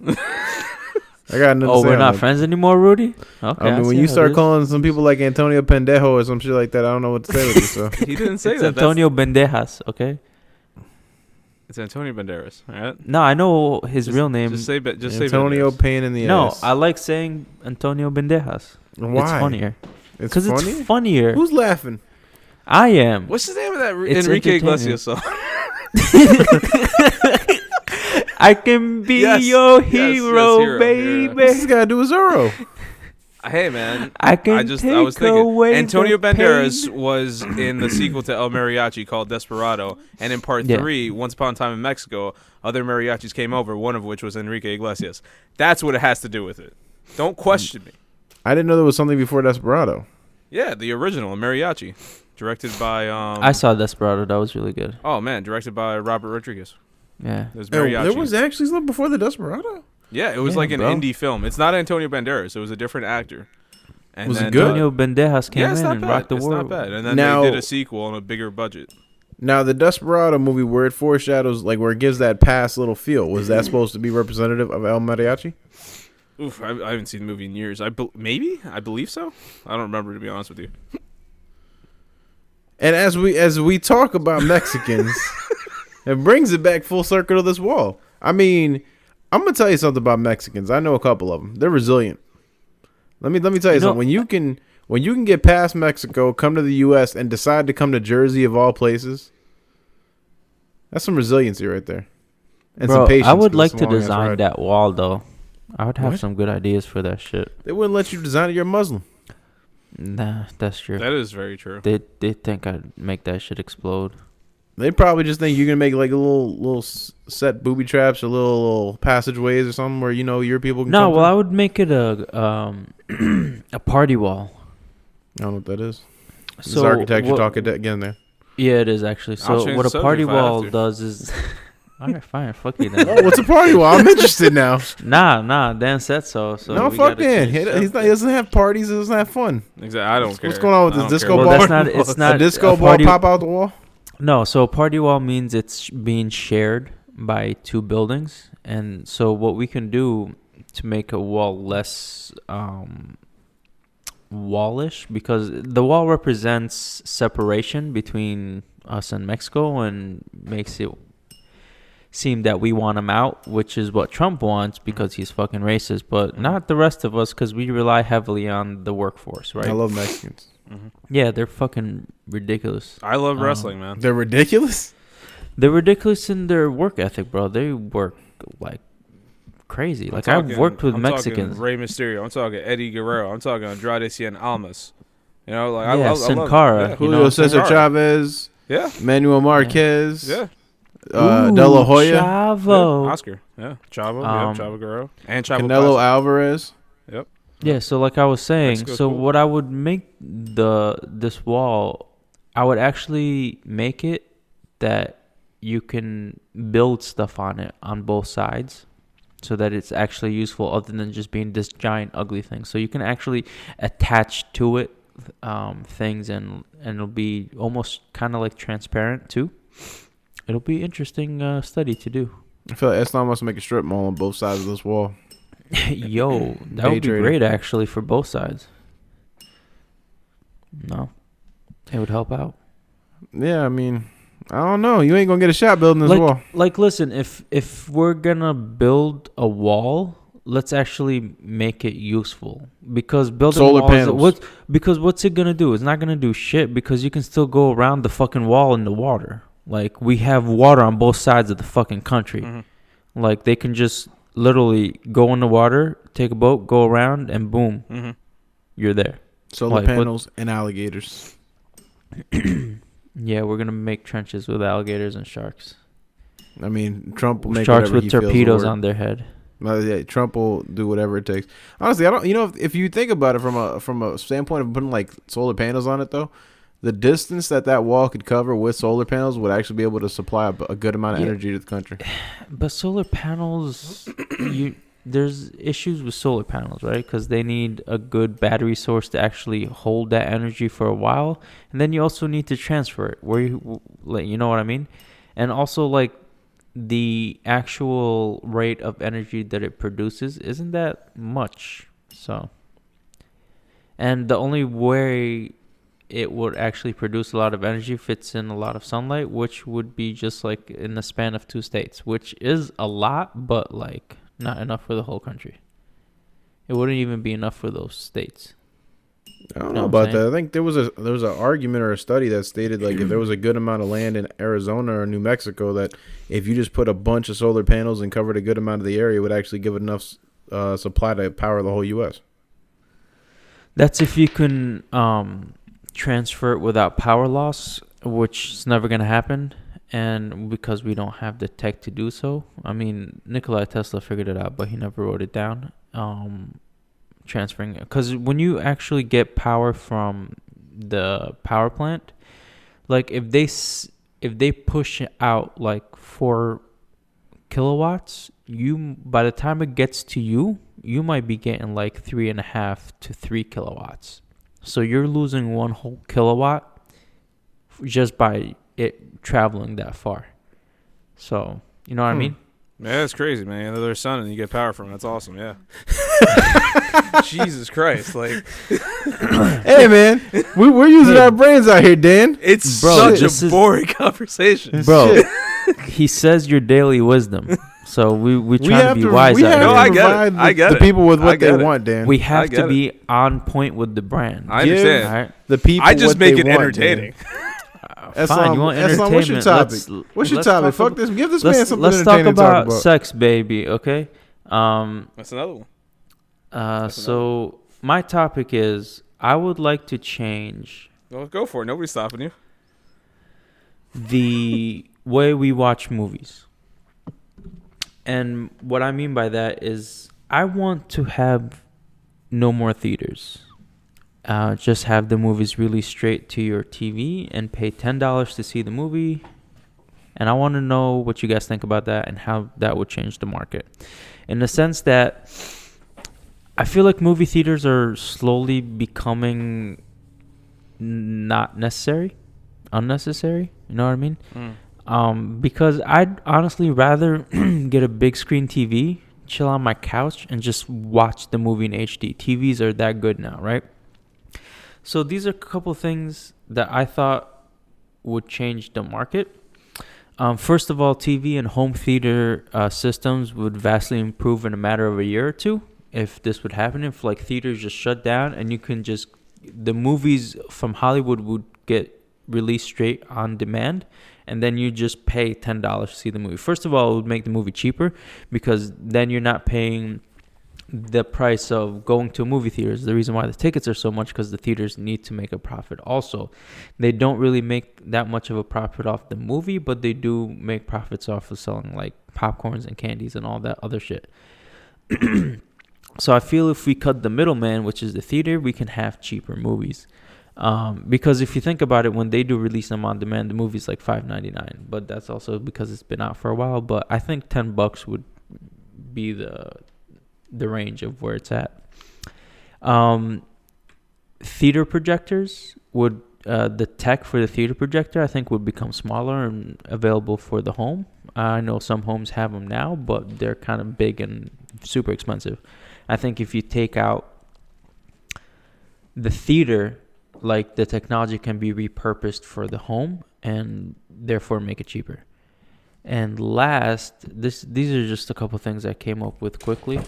I got nothing. Oh, to say we're not that. friends anymore, Rudy. Okay. I mean, I when you start calling some people like Antonio Pendejo or some shit like that, I don't know what to say with you. So he didn't say it's that. Antonio Banderas, okay. It's Antonio Banderas, all right? No, I know his just, real name. Just say just Antonio say Pain in the no, ass. No, I like saying Antonio Banderas. Why? It's funnier. It's because it's funnier. Who's laughing? I am. What's the name of that Re- Enrique Iglesias song? I can be yes, your yes, hero, yes, hero, baby. Yeah. What's this guy do with Zorro? Hey, man. I can I just, take I was thinking, away Antonio Banderas pain. Was in the sequel to El Mariachi called Desperado. And in part yeah. three, Once Upon a Time in Mexico, other mariachis came over, one of which was Enrique Iglesias. That's what it has to do with it. Don't question me. I didn't know there was something before Desperado. Yeah, the original, El Mariachi. Directed by... Um, I saw Desperado. That was really good. Oh, man. Directed by Robert Rodriguez. Yeah. There's mariachi. There was actually something before the Desperado? Yeah, it was yeah, like an bro. indie film. It's not Antonio Banderas. It was a different actor. And was then, it good? Antonio Banderas came yeah, in and bad. rocked the it's world. It's not bad. And then now, they did a sequel on a bigger budget. Now, the Desperado movie where it foreshadows, like where it gives that past little feel, was that supposed to be representative of El Mariachi? Oof, I, I haven't seen the movie in years. I be- Maybe? I believe so. I don't remember, to be honest with you. And as we as we talk about Mexicans, it brings it back full circle to this wall. I mean... I'm gonna tell you something about Mexicans. I know a couple of them. They're resilient. Let me let me tell you, you something. Know, when you can when you can get past Mexico, come to the U S, and decide to come to Jersey of all places, that's some resiliency right there. And bro, some patience. I would like to design that wall, though. I would have what? some good ideas for that shit. They wouldn't let you design it. You're Muslim. Nah, that's true. That is very true. They they think I'd make that shit explode. They probably just think you're gonna make like a little little set booby traps or little, little passageways or something where you know your people can. No, well, through. I would make it a um a party wall. I don't know what that is. So it's architecture what, talk again there. Yeah, it is actually. So what a party wall does is. All right, fine, fuck you then. Oh, what's a party wall? I'm interested now. Nah, nah, Dan said so. so no, fuck Dan. He, he's not, he doesn't have parties. He doesn't have fun. Exactly. I don't what's, care. What's going on with this disco care. ball? Well, that's not. It's not a disco a ball party... pop out the wall. No, so party wall means it's being shared by two buildings. And so what we can do to make a wall less um, wallish, because the wall represents separation between us and Mexico and makes it seem that we want them out, which is what Trump wants because he's fucking racist, but not the rest of us because we rely heavily on the workforce, right? I love Mexicans. Mm-hmm. Yeah, they're fucking ridiculous. I love wrestling, um, man. They're ridiculous? They're ridiculous in their work ethic, bro. They work like crazy. I'm like, talking, I've worked with I'm Mexicans. Rey Mysterio. I'm talking Eddie Guerrero. I'm talking Andrade Cien Almas. You know, like, yeah, I, I, Sin Cara, I love yeah. Julio you know, Cesar Chavez. Yeah. Manuel Marquez. Yeah. Uh, Ooh, De La Hoya. Chavo. Yeah, Oscar. Yeah. Chavo. Um, yeah, Chavo Guerrero. And Chavo Canelo Paz. Alvarez. Yep. Yeah, so like I was saying, Mexico's so cool. what I would make the this wall, I would actually make it that you can build stuff on it on both sides so that it's actually useful other than just being this giant ugly thing. So you can actually attach to it um, things and, and it'll be almost kind of like transparent too. It'll be interesting uh, study to do. I feel like Eslam wants to make a strip mall on both sides of this wall. Yo, that Day would be trading. great actually for both sides. No, it would help out. Yeah, I mean, I don't know. You ain't gonna get a shot building this like, wall. Like, listen, if if we're gonna build a wall, let's actually make it useful. Because building solar walls, panels. What? Because what's it gonna do? It's not gonna do shit. Because you can still go around the fucking wall in the water. Like we have water on both sides of the fucking country. Mm-hmm. Like they can just. Literally go in the water, take a boat, go around, and boom, mm-hmm. you're there. Solar like, panels what? and alligators. Yeah, we're going to make trenches with alligators and sharks. I mean, Trump will make sharks with torpedoes on their head. Uh, yeah, Trump will do whatever it takes. Honestly, I don't. You know, if, if you think about it from a from a standpoint of putting like solar panels on it, though, the distance that that wall could cover with solar panels would actually be able to supply a, a good amount of yeah. energy to the country. But solar panels, you there's issues with solar panels, right? Because they need a good battery source to actually hold that energy for a while, and then you also need to transfer it. Where you, you know what I mean? And also like. The actual rate of energy that it produces isn't that much. So, and the only way it would actually produce a lot of energy fits in a lot of sunlight, which would be just like in the span of two states, which is a lot, but like not enough for the whole country. It wouldn't even be enough for those states. I don't know, know about that. I think there was a there was an argument or a study that stated like if there was a good amount of land in Arizona or New Mexico, that if you just put a bunch of solar panels and covered a good amount of the area, it would actually give enough uh, supply to power the whole U S. That's if you can um, transfer it without power loss, which is never going to happen, and because we don't have the tech to do so. I mean, Nikola Tesla figured it out, but he never wrote it down. Um transferring because when you actually get power from the power plant, like if they if they push out like four kilowatts, you by the time it gets to you you might be getting like three and a half to three kilowatts, so you're losing one whole kilowatt just by it traveling that far. So you know what hmm. I mean. Yeah, that's crazy, man. They're sun and you get power from it. That's awesome, yeah. Jesus Christ, like. Hey, man, we, we're using our brains out here, Dan. It's Bro, such a boring is, conversation. Bro, he says your daily wisdom, so we, we try we to be to, wise we out have here. No, I get it. I get the it. people with what they it. want, Dan. We have to be it. on point with the brand. I understand. All right? The people I just make it want, entertaining. Dan. Fine, you want entertainment. What's your topic? Let's, what's your topic? Fuck about, this. Give this man something let's entertaining. Let's talk about, to talk about sex, baby. Okay. Um, That's another one. Uh, That's so another. My topic is I would like to change. Well, go for it. Nobody's stopping you. The way we watch movies, and what I mean by that is I want to have no more theaters. Uh, just have the movies really straight to your T V and pay ten dollars to see the movie. And I want to know what you guys think about that and how that would change the market. In the sense that I feel like movie theaters are slowly becoming not necessary, unnecessary. You know what I mean? Mm. Um, because I'd honestly rather get a big screen T V, chill on my couch, and just watch the movie in H D. T Vs are that good now, right? So these are a couple things that I thought would change the market. Um, first of all, T V and home theater uh, systems would vastly improve in a matter of a year or two if this would happen. If like theaters just shut down and you can just the movies from Hollywood would get released straight on demand, and then you just pay ten dollars to see the movie. First of all, it would make the movie cheaper because then you're not paying the price of going to a movie theater. Is the reason why the tickets are so much, because the theaters need to make a profit. Also, they don't really make that much of a profit off the movie, but they do make profits off of selling like popcorns and candies and all that other shit. So I feel if we cut the middleman, which is the theater, we can have cheaper movies. Um, because if you think about it, when they do release them on demand, the movie's like five ninety-nine, but that's also because it's been out for a while. But I think ten bucks would be the the range of where it's at. Um, theater projectors would, uh, the tech for the theater projector, I think, would become smaller and available for the home. I know some homes have them now, but they're kind of big and super expensive. I think if you take out the theater, like the technology can be repurposed for the home and therefore make it cheaper. And last, this these are just a couple things I came up with quickly.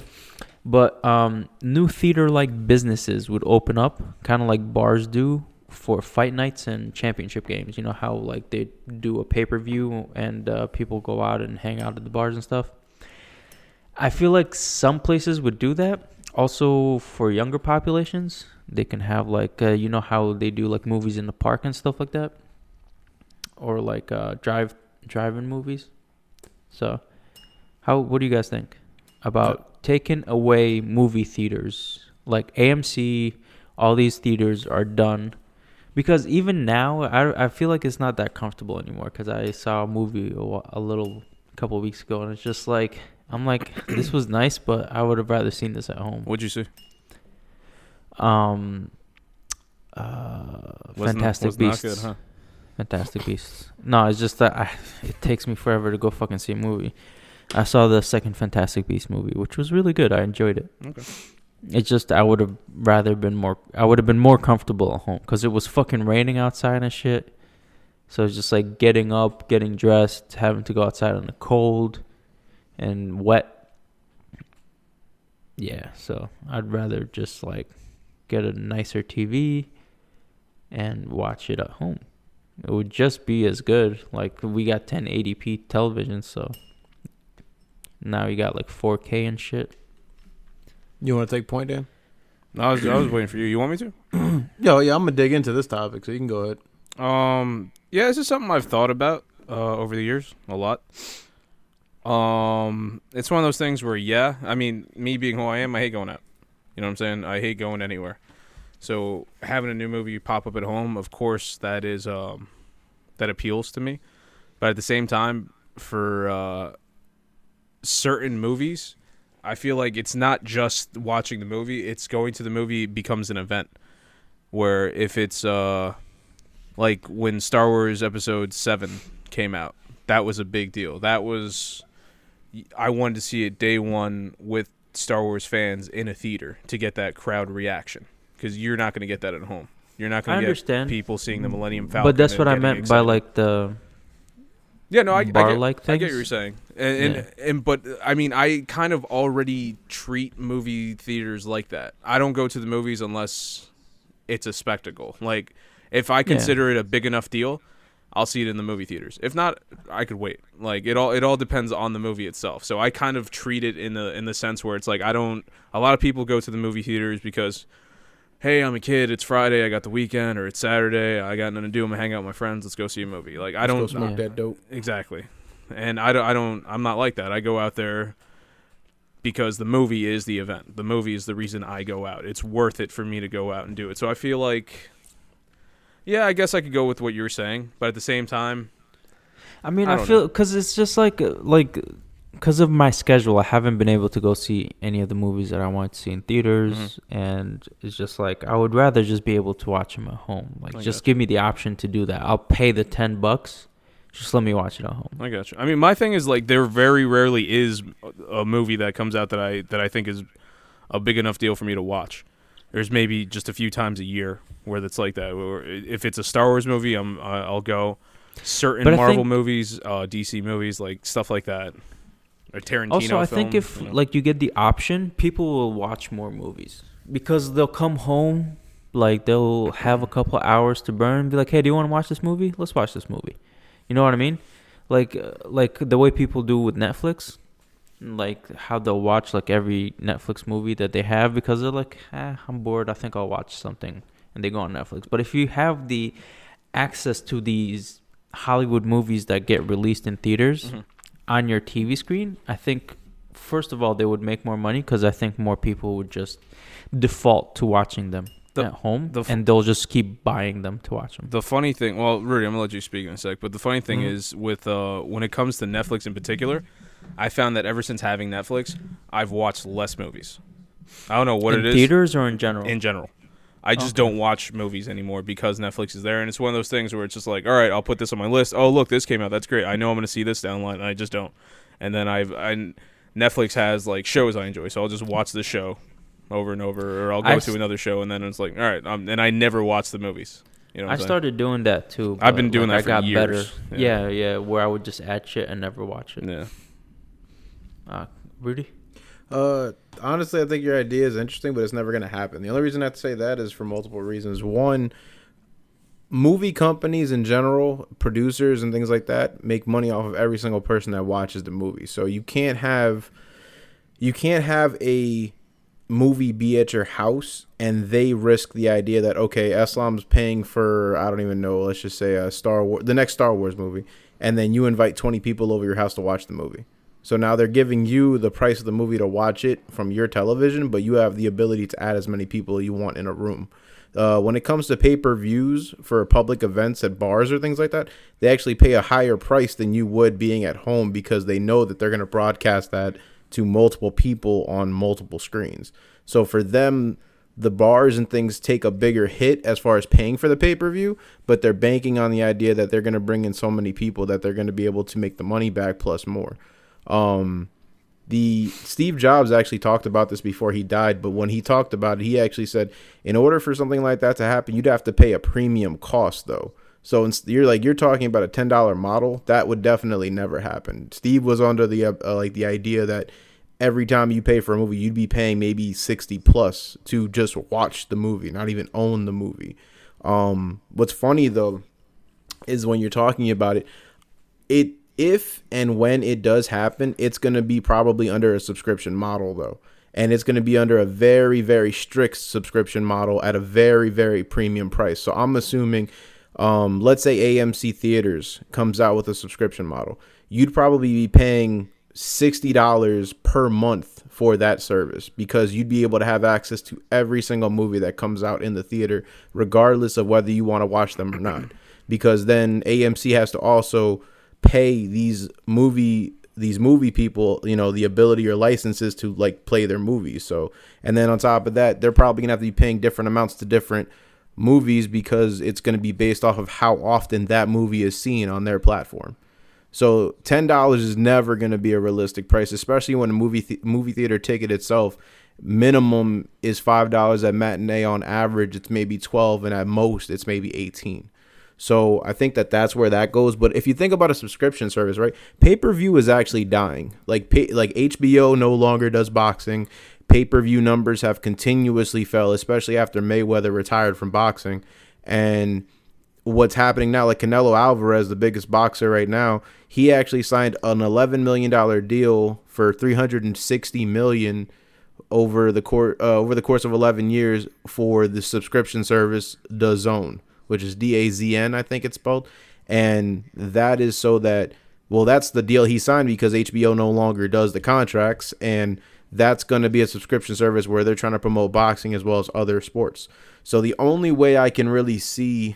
But um, new theater-like businesses would open up, kind of like bars do, for fight nights and championship games. You know how like they do a pay-per-view and uh, people go out and hang out at the bars and stuff? I feel like some places would do that. Also, for younger populations, they can have like, uh, you know how they do like movies in the park and stuff like that? Or like uh, drive Drive-in movies. So how, what do you guys think about yeah. taking away movie theaters? Like A M C, all these theaters are done. Because even now, I, I feel like it's not that comfortable anymore. Because I saw a movie a, a little a couple of weeks ago, and it's just like, I'm like, this was nice, but I would have rather seen this at home. What'd you see? Um, uh, Fantastic Beasts. Not good, huh? Fantastic Beasts. No, it's just that I, it takes me forever to go fucking see a movie. I saw the second Fantastic Beasts movie, which was really good. I enjoyed it. Okay. It's just I would have rather been more. I would have been more comfortable at home because it was fucking raining outside and shit. So it's just like getting up, getting dressed, having to go outside in the cold and wet. Yeah, so I'd rather just like get a nicer T V and watch it at home. It would just be as good. Like we got ten eighty p television, so now you got like four K and shit. You want to take point, Dan? No, I was, I was waiting for you. You want me to? Yo, yeah, I'm going to dig into this topic, so you can go ahead. Um, yeah, this is something I've thought about uh, over the years a lot. Um, it's one of those things where, yeah, I mean, me being who I am, I hate going out. You know what I'm saying? I hate going anywhere. So having a new movie pop up at home, of course, that is um, that appeals to me. But at the same time, for uh, certain movies, I feel like it's not just watching the movie. It's going to the movie becomes an event where if it's uh, like when Star Wars Episode seven came out, that was a big deal. That was I wanted to see it day one with Star Wars fans in a theater to get that crowd reaction because you're not going to get that at home. You're not going to get people seeing the Millennium Falcon. But that's what I meant excited. By like the... Yeah, no, I, I, get, like I get what you're saying. And, yeah. and and But, I mean, I kind of already treat movie theaters like that. I don't go to the movies unless it's a spectacle. Like, if I consider yeah. it a big enough deal, I'll see it in the movie theaters. If not, I could wait. Like, it all it all depends on the movie itself. So I kind of treat it in the in the sense where it's like I don't – a lot of people go to the movie theaters because, hey, I'm a kid. It's Friday. I got the weekend. Or it's Saturday. I got nothing to do. I'm going to hang out with my friends. Let's go see a movie. Like, I don't – smoke that dope. Exactly. And I don't, I don't – I'm not like that. I go out there because the movie is the event. The movie is the reason I go out. It's worth it for me to go out and do it. So I feel like – yeah, I guess I could go with what you were saying, but at the same time, I mean, I, I feel because it's just like like because of my schedule, I haven't been able to go see any of the movies that I want to see in theaters, mm-hmm. and it's just like I would rather just be able to watch them at home. Like, I just give me the option to do that. I'll pay the ten bucks. Just let me watch it at home. I got you. I mean, my thing is like there very rarely is a movie that comes out that I that I think is a big enough deal for me to watch. There's maybe just a few times a year where that's like that. If it's a Star Wars movie, I'm uh, I'll go. Certain Marvel think, movies, uh, D C movies, like stuff like that. A Tarantino. Also, I film, think if you know. like you get the option, people will watch more movies because they'll come home, like they'll have a couple hours to burn. Be like, hey, do you want to watch this movie? Let's watch this movie. You know what I mean? Like like the way people do with Netflix. Like how they'll watch like every Netflix movie that they have because they're like, eh, I'm bored. I think I'll watch something, and they go on Netflix. But if you have the access to these Hollywood movies that get released in theaters mm-hmm. on your T V screen, I think first of all they would make more money because I think more people would just default to watching them the, at home, the f- and they'll just keep buying them to watch them. The funny thing, well, Rudy, I'm gonna let you speak in a sec. But the funny thing mm-hmm. is with uh, when it comes to Netflix in particular. I found that ever since having Netflix, I've watched less movies. I don't know what it is. In theaters or in general? In general. I just okay. don't watch movies anymore because Netflix is there. And it's one of those things where it's just like, all right, I'll put this on my list. Oh, look, this came out. That's great. I know I'm going to see this down the line. And I just don't. And then I've I, Netflix has like shows I enjoy. So I'll just watch this show over and over. Or I'll go I've to another show. And then it's like, all right. Um, and I never watch the movies. You know I started saying? doing that too. I've been doing like, that for I got years. Better. Yeah. yeah, yeah. Where I would just add shit and never watch it. Yeah. Uh, Rudy? Uh, honestly, I think your idea is interesting, but it's never going to happen. The only reason I have to say that is for multiple reasons. One, movie companies in general, producers and things like that, make money off of every single person that watches the movie. So you can't have, you can't have a movie be at your house and they risk the idea that, okay, Eslam's paying for, I don't even know, let's just say a Star Wars, the next Star Wars movie. and then you invite twenty people over your house to watch the movie. So now they're giving you the price of the movie to watch it from your television, but you have the ability to add as many people you want in a room. Uh, when it comes to pay-per-views for public events at bars or things like that, they actually pay a higher price than you would being at home because they know that they're going to broadcast that to multiple people on multiple screens. So for them, the bars and things take a bigger hit as far as paying for the pay-per-view, but they're banking on the idea that they're going to bring in so many people that they're going to be able to make the money back plus more. Um, the Steve Jobs actually talked about this before he died, but when he talked about it, he actually said, in order for something like that to happen, you'd have to pay a premium cost though. So you're like, you're talking about a ten dollar model. That would definitely never happen. Steve was under the, uh, like the idea that every time you pay for a movie, you'd be paying maybe sixty plus to just watch the movie, not even own the movie. Um, what's funny though, is when you're talking about it, it, if and when it does happen, it's going to be probably under a subscription model, though. And it's going to be under a very, very strict subscription model at a very, very premium price. So I'm assuming, um, let's say A M C Theaters comes out with a subscription model. You'd probably be paying sixty dollars per month for that service because you'd be able to have access to every single movie that comes out in the theater, regardless of whether you want to watch them or not. Because then A M C has to also pay these movie these movie people, you know, the ability or licenses to like play their movies. So, and then on top of that, they're probably gonna have to be paying different amounts to different movies because it's going to be based off of how often that movie is seen on their platform. So ten dollars is never going to be a realistic price, especially when a movie th- movie theater ticket itself minimum is five dollars at matinee. On average, it's maybe twelve, and at most it's maybe eighteen. So I think that that's where that goes. But if you think about a subscription service, right, pay-per-view is actually dying. Like pay, like H B O no longer does boxing. Pay-per-view numbers have continuously fell, especially after Mayweather retired from boxing. And what's happening now, like Canelo Alvarez, the biggest boxer right now, he actually signed an eleven million dollars deal for three hundred sixty million dollars over the, cor- uh, over the course of eleven years for the subscription service DAZN, which is D A Z N, I think it's spelled. And that is so that, well, that's the deal he signed because H B O no longer does the contracts. And that's going to be a subscription service where they're trying to promote boxing as well as other sports. So the only way I can really see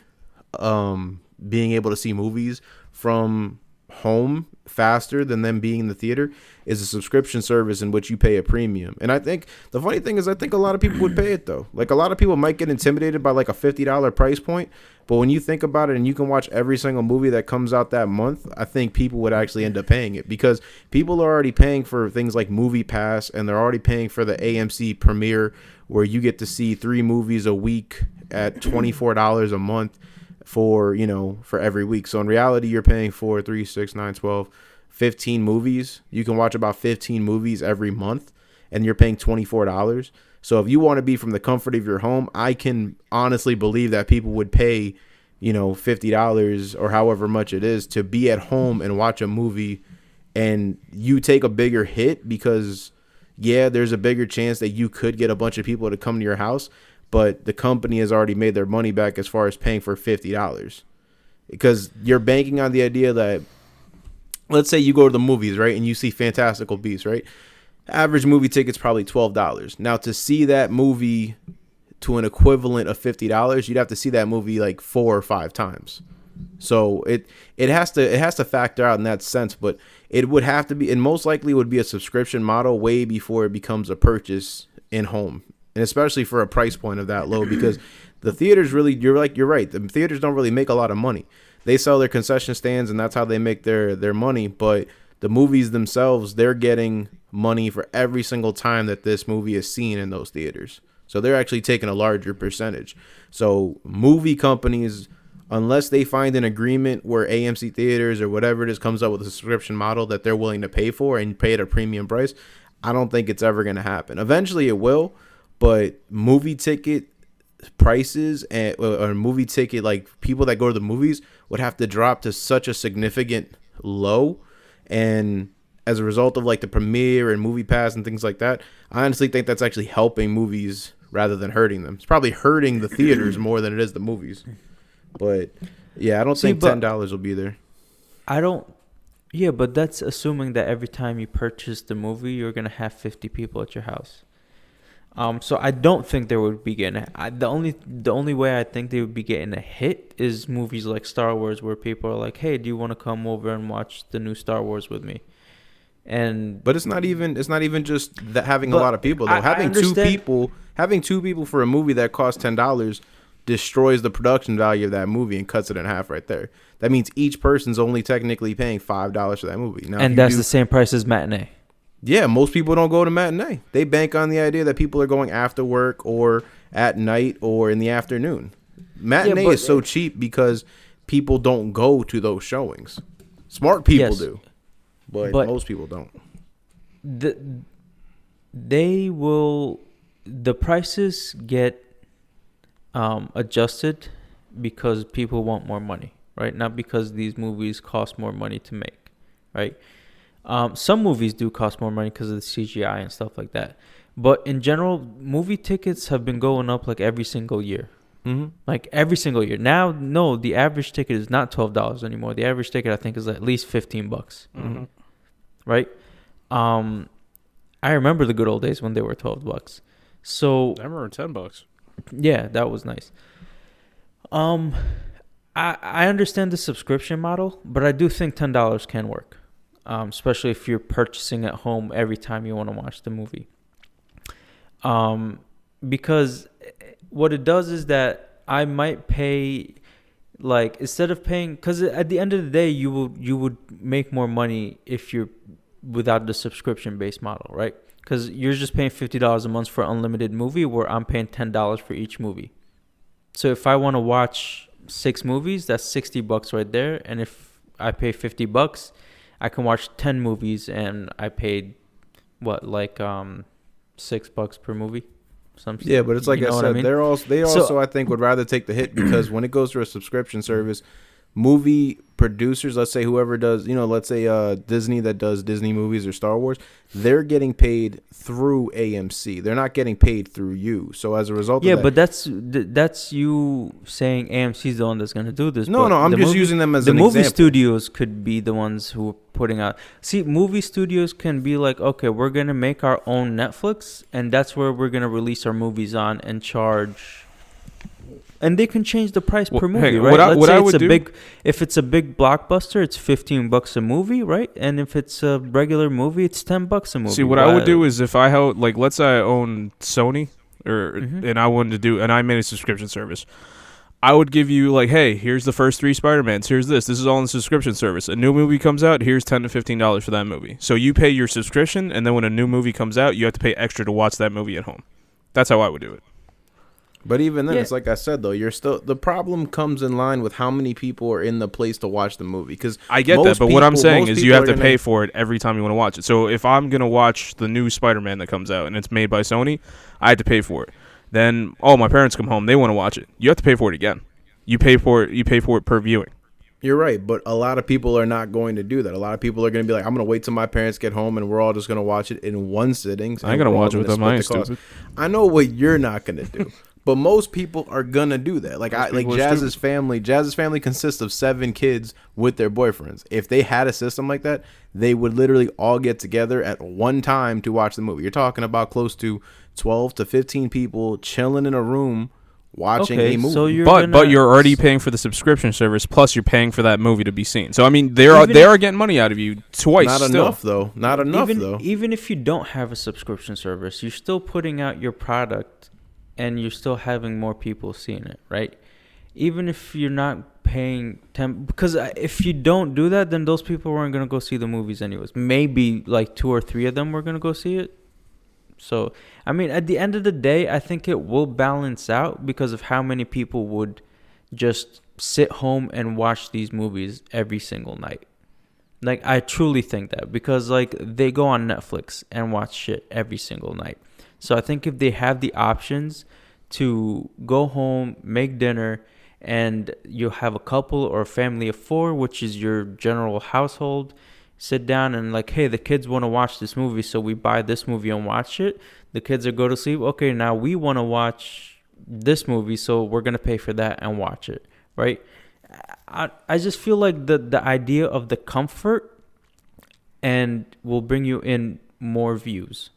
um, being able to see movies from home faster than them being in the theater is a subscription service in which you pay a premium. And I think the funny thing is I think a lot of people would pay it though. Like a lot of people might get intimidated by like a fifty dollar price point, but when you think about it and you can watch every single movie that comes out that month, I think people would actually end up paying it because people are already paying for things like Movie Pass, and they're already paying for the A M C premiere where you get to see three movies a week at twenty-four dollars a month for, you know, for every week. So in reality, you're paying for three, six, nine, twelve, fifteen movies. You can watch about fifteen movies every month, and you're paying twenty-four dollars. So if you want to be from the comfort of your home, I can honestly believe that people would pay, you know, fifty dollars or however much it is to be at home and watch a movie, and you take a bigger hit because, yeah, there's a bigger chance that you could get a bunch of people to come to your house, but the company has already made their money back as far as paying for fifty dollars because you're banking on the idea that, let's say you go to the movies, right, and you see Fantastic Beasts, right? Average movie ticket's probably twelve dollars. Now, to see that movie to an equivalent of fifty dollars, you'd have to see that movie like four or five times. So it it has to it has to factor out in that sense, but it would have to be, and most likely would be a subscription model way before it becomes a purchase in home. And especially for a price point of that low, because the theaters really, you're like, you're right. The theaters don't really make a lot of money. They sell their concession stands, and that's how they make their, their money. But the movies themselves, they're getting money for every single time that this movie is seen in those theaters. So they're actually taking a larger percentage. So movie companies, unless they find an agreement where A M C Theaters or whatever it is comes up with a subscription model that they're willing to pay for and pay at a premium price, I don't think it's ever going to happen. Eventually it will. But movie ticket prices and or movie ticket, like people that go to the movies would have to drop to such a significant low. And as a result of like the premiere and Movie Pass and things like that, I honestly think that's actually helping movies rather than hurting them. It's probably hurting the theaters more than it is the movies. But yeah, I don't See, think ten dollars will be there. I don't... Yeah, but that's assuming that every time you purchase the movie, you're going to have fifty people at your house. Um, so I don't think they would be getting... I, the only the only way I think they would be getting a hit is movies like Star Wars, where people are like, hey, do you want to come over and watch the new Star Wars with me? And But it's not even it's not even just that having a lot of people, though. I, having I two people having two people for a movie that costs ten dollars destroys the production value of that movie and cuts it in half right there. That means each person's only technically paying five dollars for that movie. Now, and that's do, the same price as matinee. Yeah, most people don't go to matinee. They bank on the idea that people are going after work or at night or in the afternoon. Matinee yeah, but, is so cheap because people don't go to those showings. Smart people yes, do, but, but most people don't. The, they will... The prices get... Um, adjusted because people want more money, right? Not because these movies cost more money to make, right? Um, some movies do cost more money because of the C G I and stuff like that. But in general, movie tickets have been going up like every single year. Mm-hmm. Like every single year. Now, no, the average ticket is not twelve dollars anymore. The average ticket, I think, is at least fifteen bucks, mm-hmm. right? Um, I remember the good old days when they were twelve bucks. So I remember ten bucks. Yeah, that was nice. Um, I I understand the subscription model, but I do think ten dollars can work, um, especially if you're purchasing at home every time you want to watch the movie. Um, because what it does is that I might pay, like, instead of paying, because at the end of the day, you will you would make more money if you're without the subscription-based model, right? Because you're just paying fifty dollars a month for an unlimited movie, where I'm paying ten dollars for each movie. So if I want to watch six movies, that's sixty bucks right there. And if I pay fifty bucks, I can watch ten movies, and I paid, what, like um, six bucks per movie? Something. Yeah, but it's like you know I said, I mean? they're also, they also, so, I think, would rather take the hit because when it goes through a subscription service, movie producers, let's say whoever does, you know, let's say uh, Disney that does Disney movies or Star Wars, they're getting paid through A M C. They're not getting paid through you. So as a result, yeah, of that, but that's that's you saying A M C is the one that's going to do this. No, no, I'm just movie, using them as the an movie example. Studios could be the ones who are putting out. See, movie studios can be like, okay, we're going to make our own Netflix, and that's where we're going to release our movies on and charge. And they can change the price well, per movie, hey, right? What I, Let's what say I would it's a do, big, if it's a big blockbuster, it's fifteen bucks a movie, right? And if it's a regular movie, it's ten bucks a movie. See, what right? I would do is if I held, like, let's say I own Sony, or mm-hmm. and I wanted to do, and I made a subscription service, I would give you like, hey, here's the first three Spider-Mans. Here's this. This is all in the subscription service. A new movie comes out. Here's ten to fifteen dollars for that movie. So you pay your subscription, and then when a new movie comes out, you have to pay extra to watch that movie at home. That's how I would do it. But even then, yeah. It's like I said, though, you're still the problem comes in line with how many people are in the place to watch the movie. Because I get that, but people, what I'm saying is you have to pay gonna... for it every time you want to watch it. So if I'm going to watch the new Spider-Man that comes out and it's made by Sony, I have to pay for it. Then, oh, my parents come home. They want to watch it. You have to pay for it again. You pay for it. You pay for it per viewing. You're right, but a lot of people are not going to do that. A lot of people are going to be like, I'm going to wait till my parents get home, and we're all just going to watch it in one sitting. So I'm going to watch it with them. I ain't stupid. I know what you're not going to do. But most people are gonna do that. Like I, like Jazz's family. Jazz's family consists of seven kids with their boyfriends. If they had a system like that, they would literally all get together at one time to watch the movie. You're talking about close to twelve to fifteen people chilling in a room watching okay, a movie. So you're but gonna, but you're already paying for the subscription service. Plus, you're paying for that movie to be seen. So I mean, they are they are getting money out of you twice. Not still. enough though. Not enough even, though. Even if you don't have a subscription service, you're still putting out your product. And you're still having more people seeing it, right? Even if you're not paying ten, because if you don't do that, then those people weren't gonna go see the movies anyways. Maybe like two or three of them were gonna go see it. So I mean, at the end of the day, I think it will balance out because of how many people would just sit home and watch these movies every single night. Like I truly think that because like they go on Netflix and watch shit every single night. So I think if they have the options to go home, make dinner, and you'll have a couple or a family of four, which is your general household, sit down and like, hey, the kids want to watch this movie, so we buy this movie and watch it. The kids are go to sleep. Okay, now we want to watch this movie, so we're going to pay for that and watch it, right? I I just feel like the the idea of the comfort and will bring you in more views.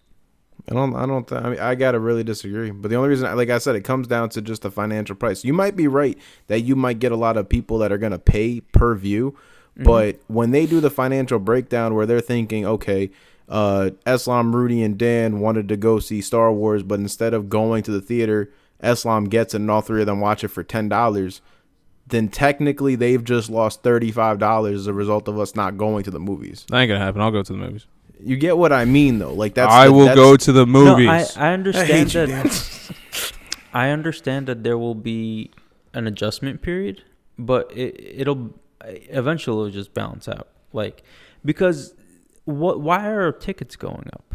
I don't I don't th- I mean I gotta really disagree. But the only reason, like I said, it comes down to just the financial price. You might be right that you might get a lot of people that are gonna pay per view, mm-hmm. but when they do the financial breakdown where they're thinking, okay, uh, Eslam, Rudy, and Dan wanted to go see Star Wars, but instead of going to the theater, Eslam gets it and all three of them watch it for ten dollars. Then technically they've just lost thirty-five dollars as a result of us not going to the movies. That ain't gonna happen. I'll go to the movies. You get what I mean, though. Like that's I the, will that's... go to the movies. No, I, I understand I that. You, I understand that there will be an adjustment period, but it, it'll eventually it'll just balance out. Like because what? Why are our tickets going up?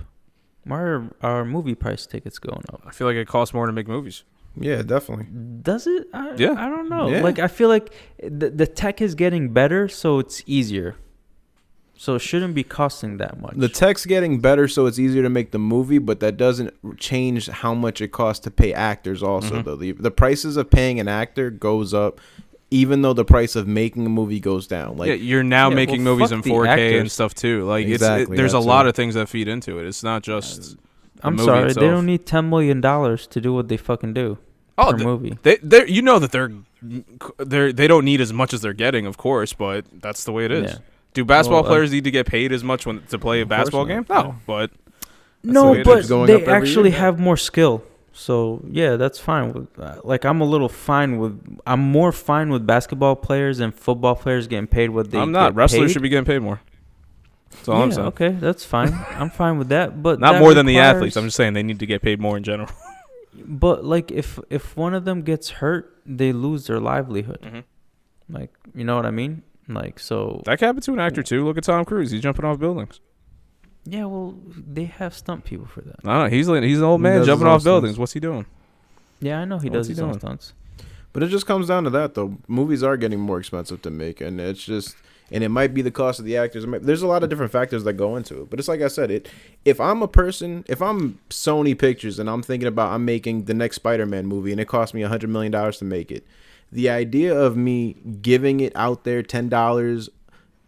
Why are our movie price tickets going up? I feel like it costs more to make movies. Yeah, definitely. Does it? I, yeah. I don't know. Yeah. Like, I feel like the, the tech is getting better, so it's easier. So it shouldn't be costing that much. The tech's getting better, so it's easier to make the movie, but that doesn't change how much it costs to pay actors also, mm-hmm. though. The, the prices of paying an actor goes up, even though the price of making a movie goes down. Like yeah, You're now yeah, making well, movies in four K actors. And stuff, too. Like exactly, it's, it, There's a lot it. of things that feed into it. It's not just... Yeah, I'm sorry, itself. They don't need ten million dollars to do what they fucking do oh, per the, movie. They, they, you know that they're, they're, they don't need as much as they're getting, of course, but that's the way it is. Yeah. Do basketball well, uh, players need to get paid as much when to play a basketball game? No, yeah. but... No, but they actually year. have more skill. So, yeah, that's fine. With that. Like, I'm a little fine with... I'm more fine with basketball players and football players getting paid what they I'm not. Wrestlers paid. should be getting paid more. That's all yeah, I'm saying. Okay, that's fine. I'm fine with that. But not that more requires... than the athletes. I'm just saying they need to get paid more in general. But like if if one of them gets hurt, they lose their livelihood. Mm-hmm. Like, you know what I mean? Like so that can happen to an actor too. Look at Tom Cruise. He's jumping off buildings. Yeah, well, they have stunt people for that. No, no, he's like, he's an old man jumping off buildings. Stunts. What's he doing? Yeah, I know he What's does he his doing? own stunts. But it just comes down to that though. Movies are getting more expensive to make, and it's just. And it might be the cost of the actors. It might, there's a lot of different factors that go into it. But it's like I said, it. If I'm a person, if I'm Sony Pictures and I'm thinking about I'm making the next Spider-Man movie and it cost me one hundred million dollars to make it, the idea of me giving it out there ten dollars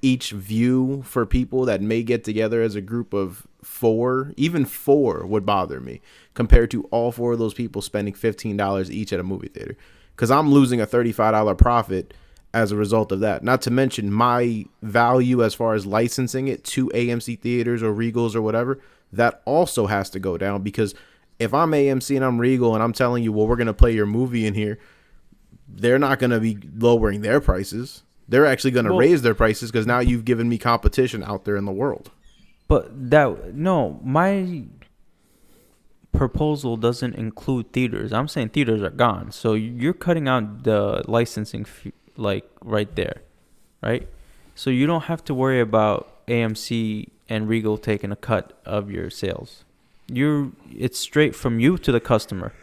each view for people that may get together as a group of four, even four would bother me compared to all four of those people spending fifteen dollars each at a movie theater because I'm losing a thirty-five dollars profit as a result of that, not to mention my value as far as licensing it to A M C theaters or Regals or whatever, that also has to go down because if I'm A M C and I'm Regal and I'm telling you, well, we're going to play your movie in here, they're not going to be lowering their prices. They're actually going to well, raise their prices because now you've given me competition out there in the world. But that, no, my proposal doesn't include theaters. I'm saying theaters are gone. So you're cutting out the licensing fee. Like right there, right? So you don't have to worry about A M C and Regal taking a cut of your sales. You're it's straight from you to the customer.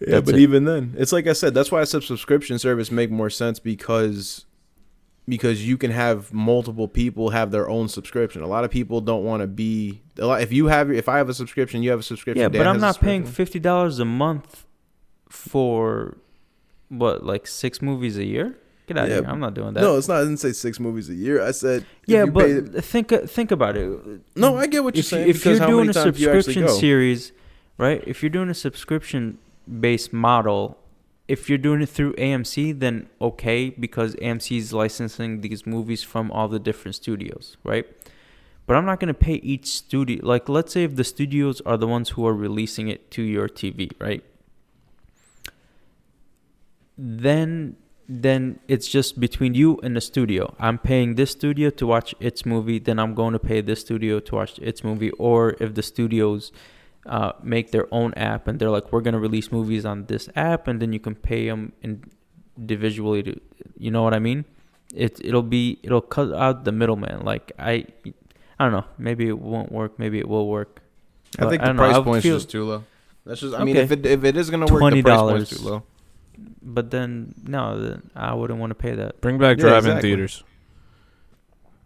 Yeah, that's but it. Even then, it's like I said. That's why I said subscription service make more sense because because you can have multiple people have their own subscription. A lot of people don't want to be a lot, if you have if I have a subscription, you have a subscription. Yeah, Dan but I'm not paying fifty dollars a month for what like six movies a year. Get out yeah. of here. I'm not doing that. No, it's not. I didn't say six movies a year. I said yeah, but pay... think think about it. No, I get what you're if, saying. If you're doing a subscription series, right? If you're doing a subscription-based model, if you're doing it through A M C, then okay, because A M C is licensing these movies from all the different studios, right? But I'm not going to pay each studio. Like, let's say if the studios are the ones who are releasing it to your T V, right? Then. Then it's just between you and the studio. I'm paying this studio to watch its movie, then I'm going to pay this studio to watch its movie. Or if the studios uh, make their own app and they're like, we're going to release movies on this app, and then you can pay them individually. To, you know what I mean? It it'll be it'll cut out the middleman. Like I, I don't know. Maybe it won't work. Maybe it will work. I think the price point is just too low. That's just. I mean, if it if it is going to work, the price point is too low. But then, no, I wouldn't want to pay that. Bring back yeah, drive-in exactly. theaters.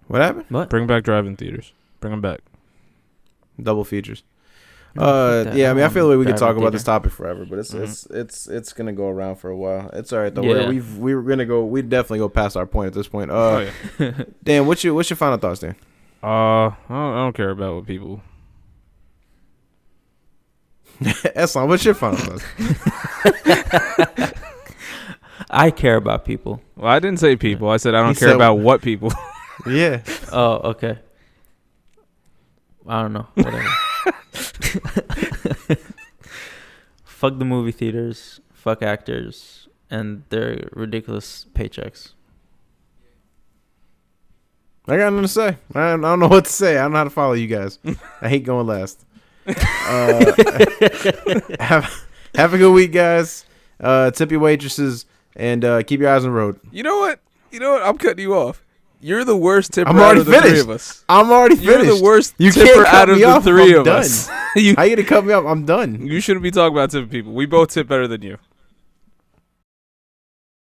What happened? What? Bring back drive-in theaters. Bring them back. Double features. Uh, yeah, I mean, I feel like we could talk about this topic forever, but it's mm-hmm. it's it's it's gonna go around for a while. It's all right though. Yeah. We're, we've we're gonna go. We definitely go past our point at this point. Uh, oh, yeah. Dan, what's your what's your final thoughts, Dan? Uh, I don't, I don't care about what people. Eslam, what's your final thoughts? I care about people. Well, I didn't say people. I said I don't he care said, about what people. Yeah. Oh, okay. I don't know. Whatever. Fuck the movie theaters. Fuck actors and their ridiculous paychecks. I got nothing to say. I don't know what to say. I don't know how to follow you guys. I hate going last. uh, have, have a good week, guys. Uh, tip your waitresses and uh, keep your eyes on the road. You know what? You know what? I'm cutting you off. You're the worst tipper out of the finished. three of us. I'm already You're finished. You're the worst you tipper out of the three I'm of done. us. You, How you going to cut me off? I'm done. You shouldn't be talking about tipping people. We both tip better than you.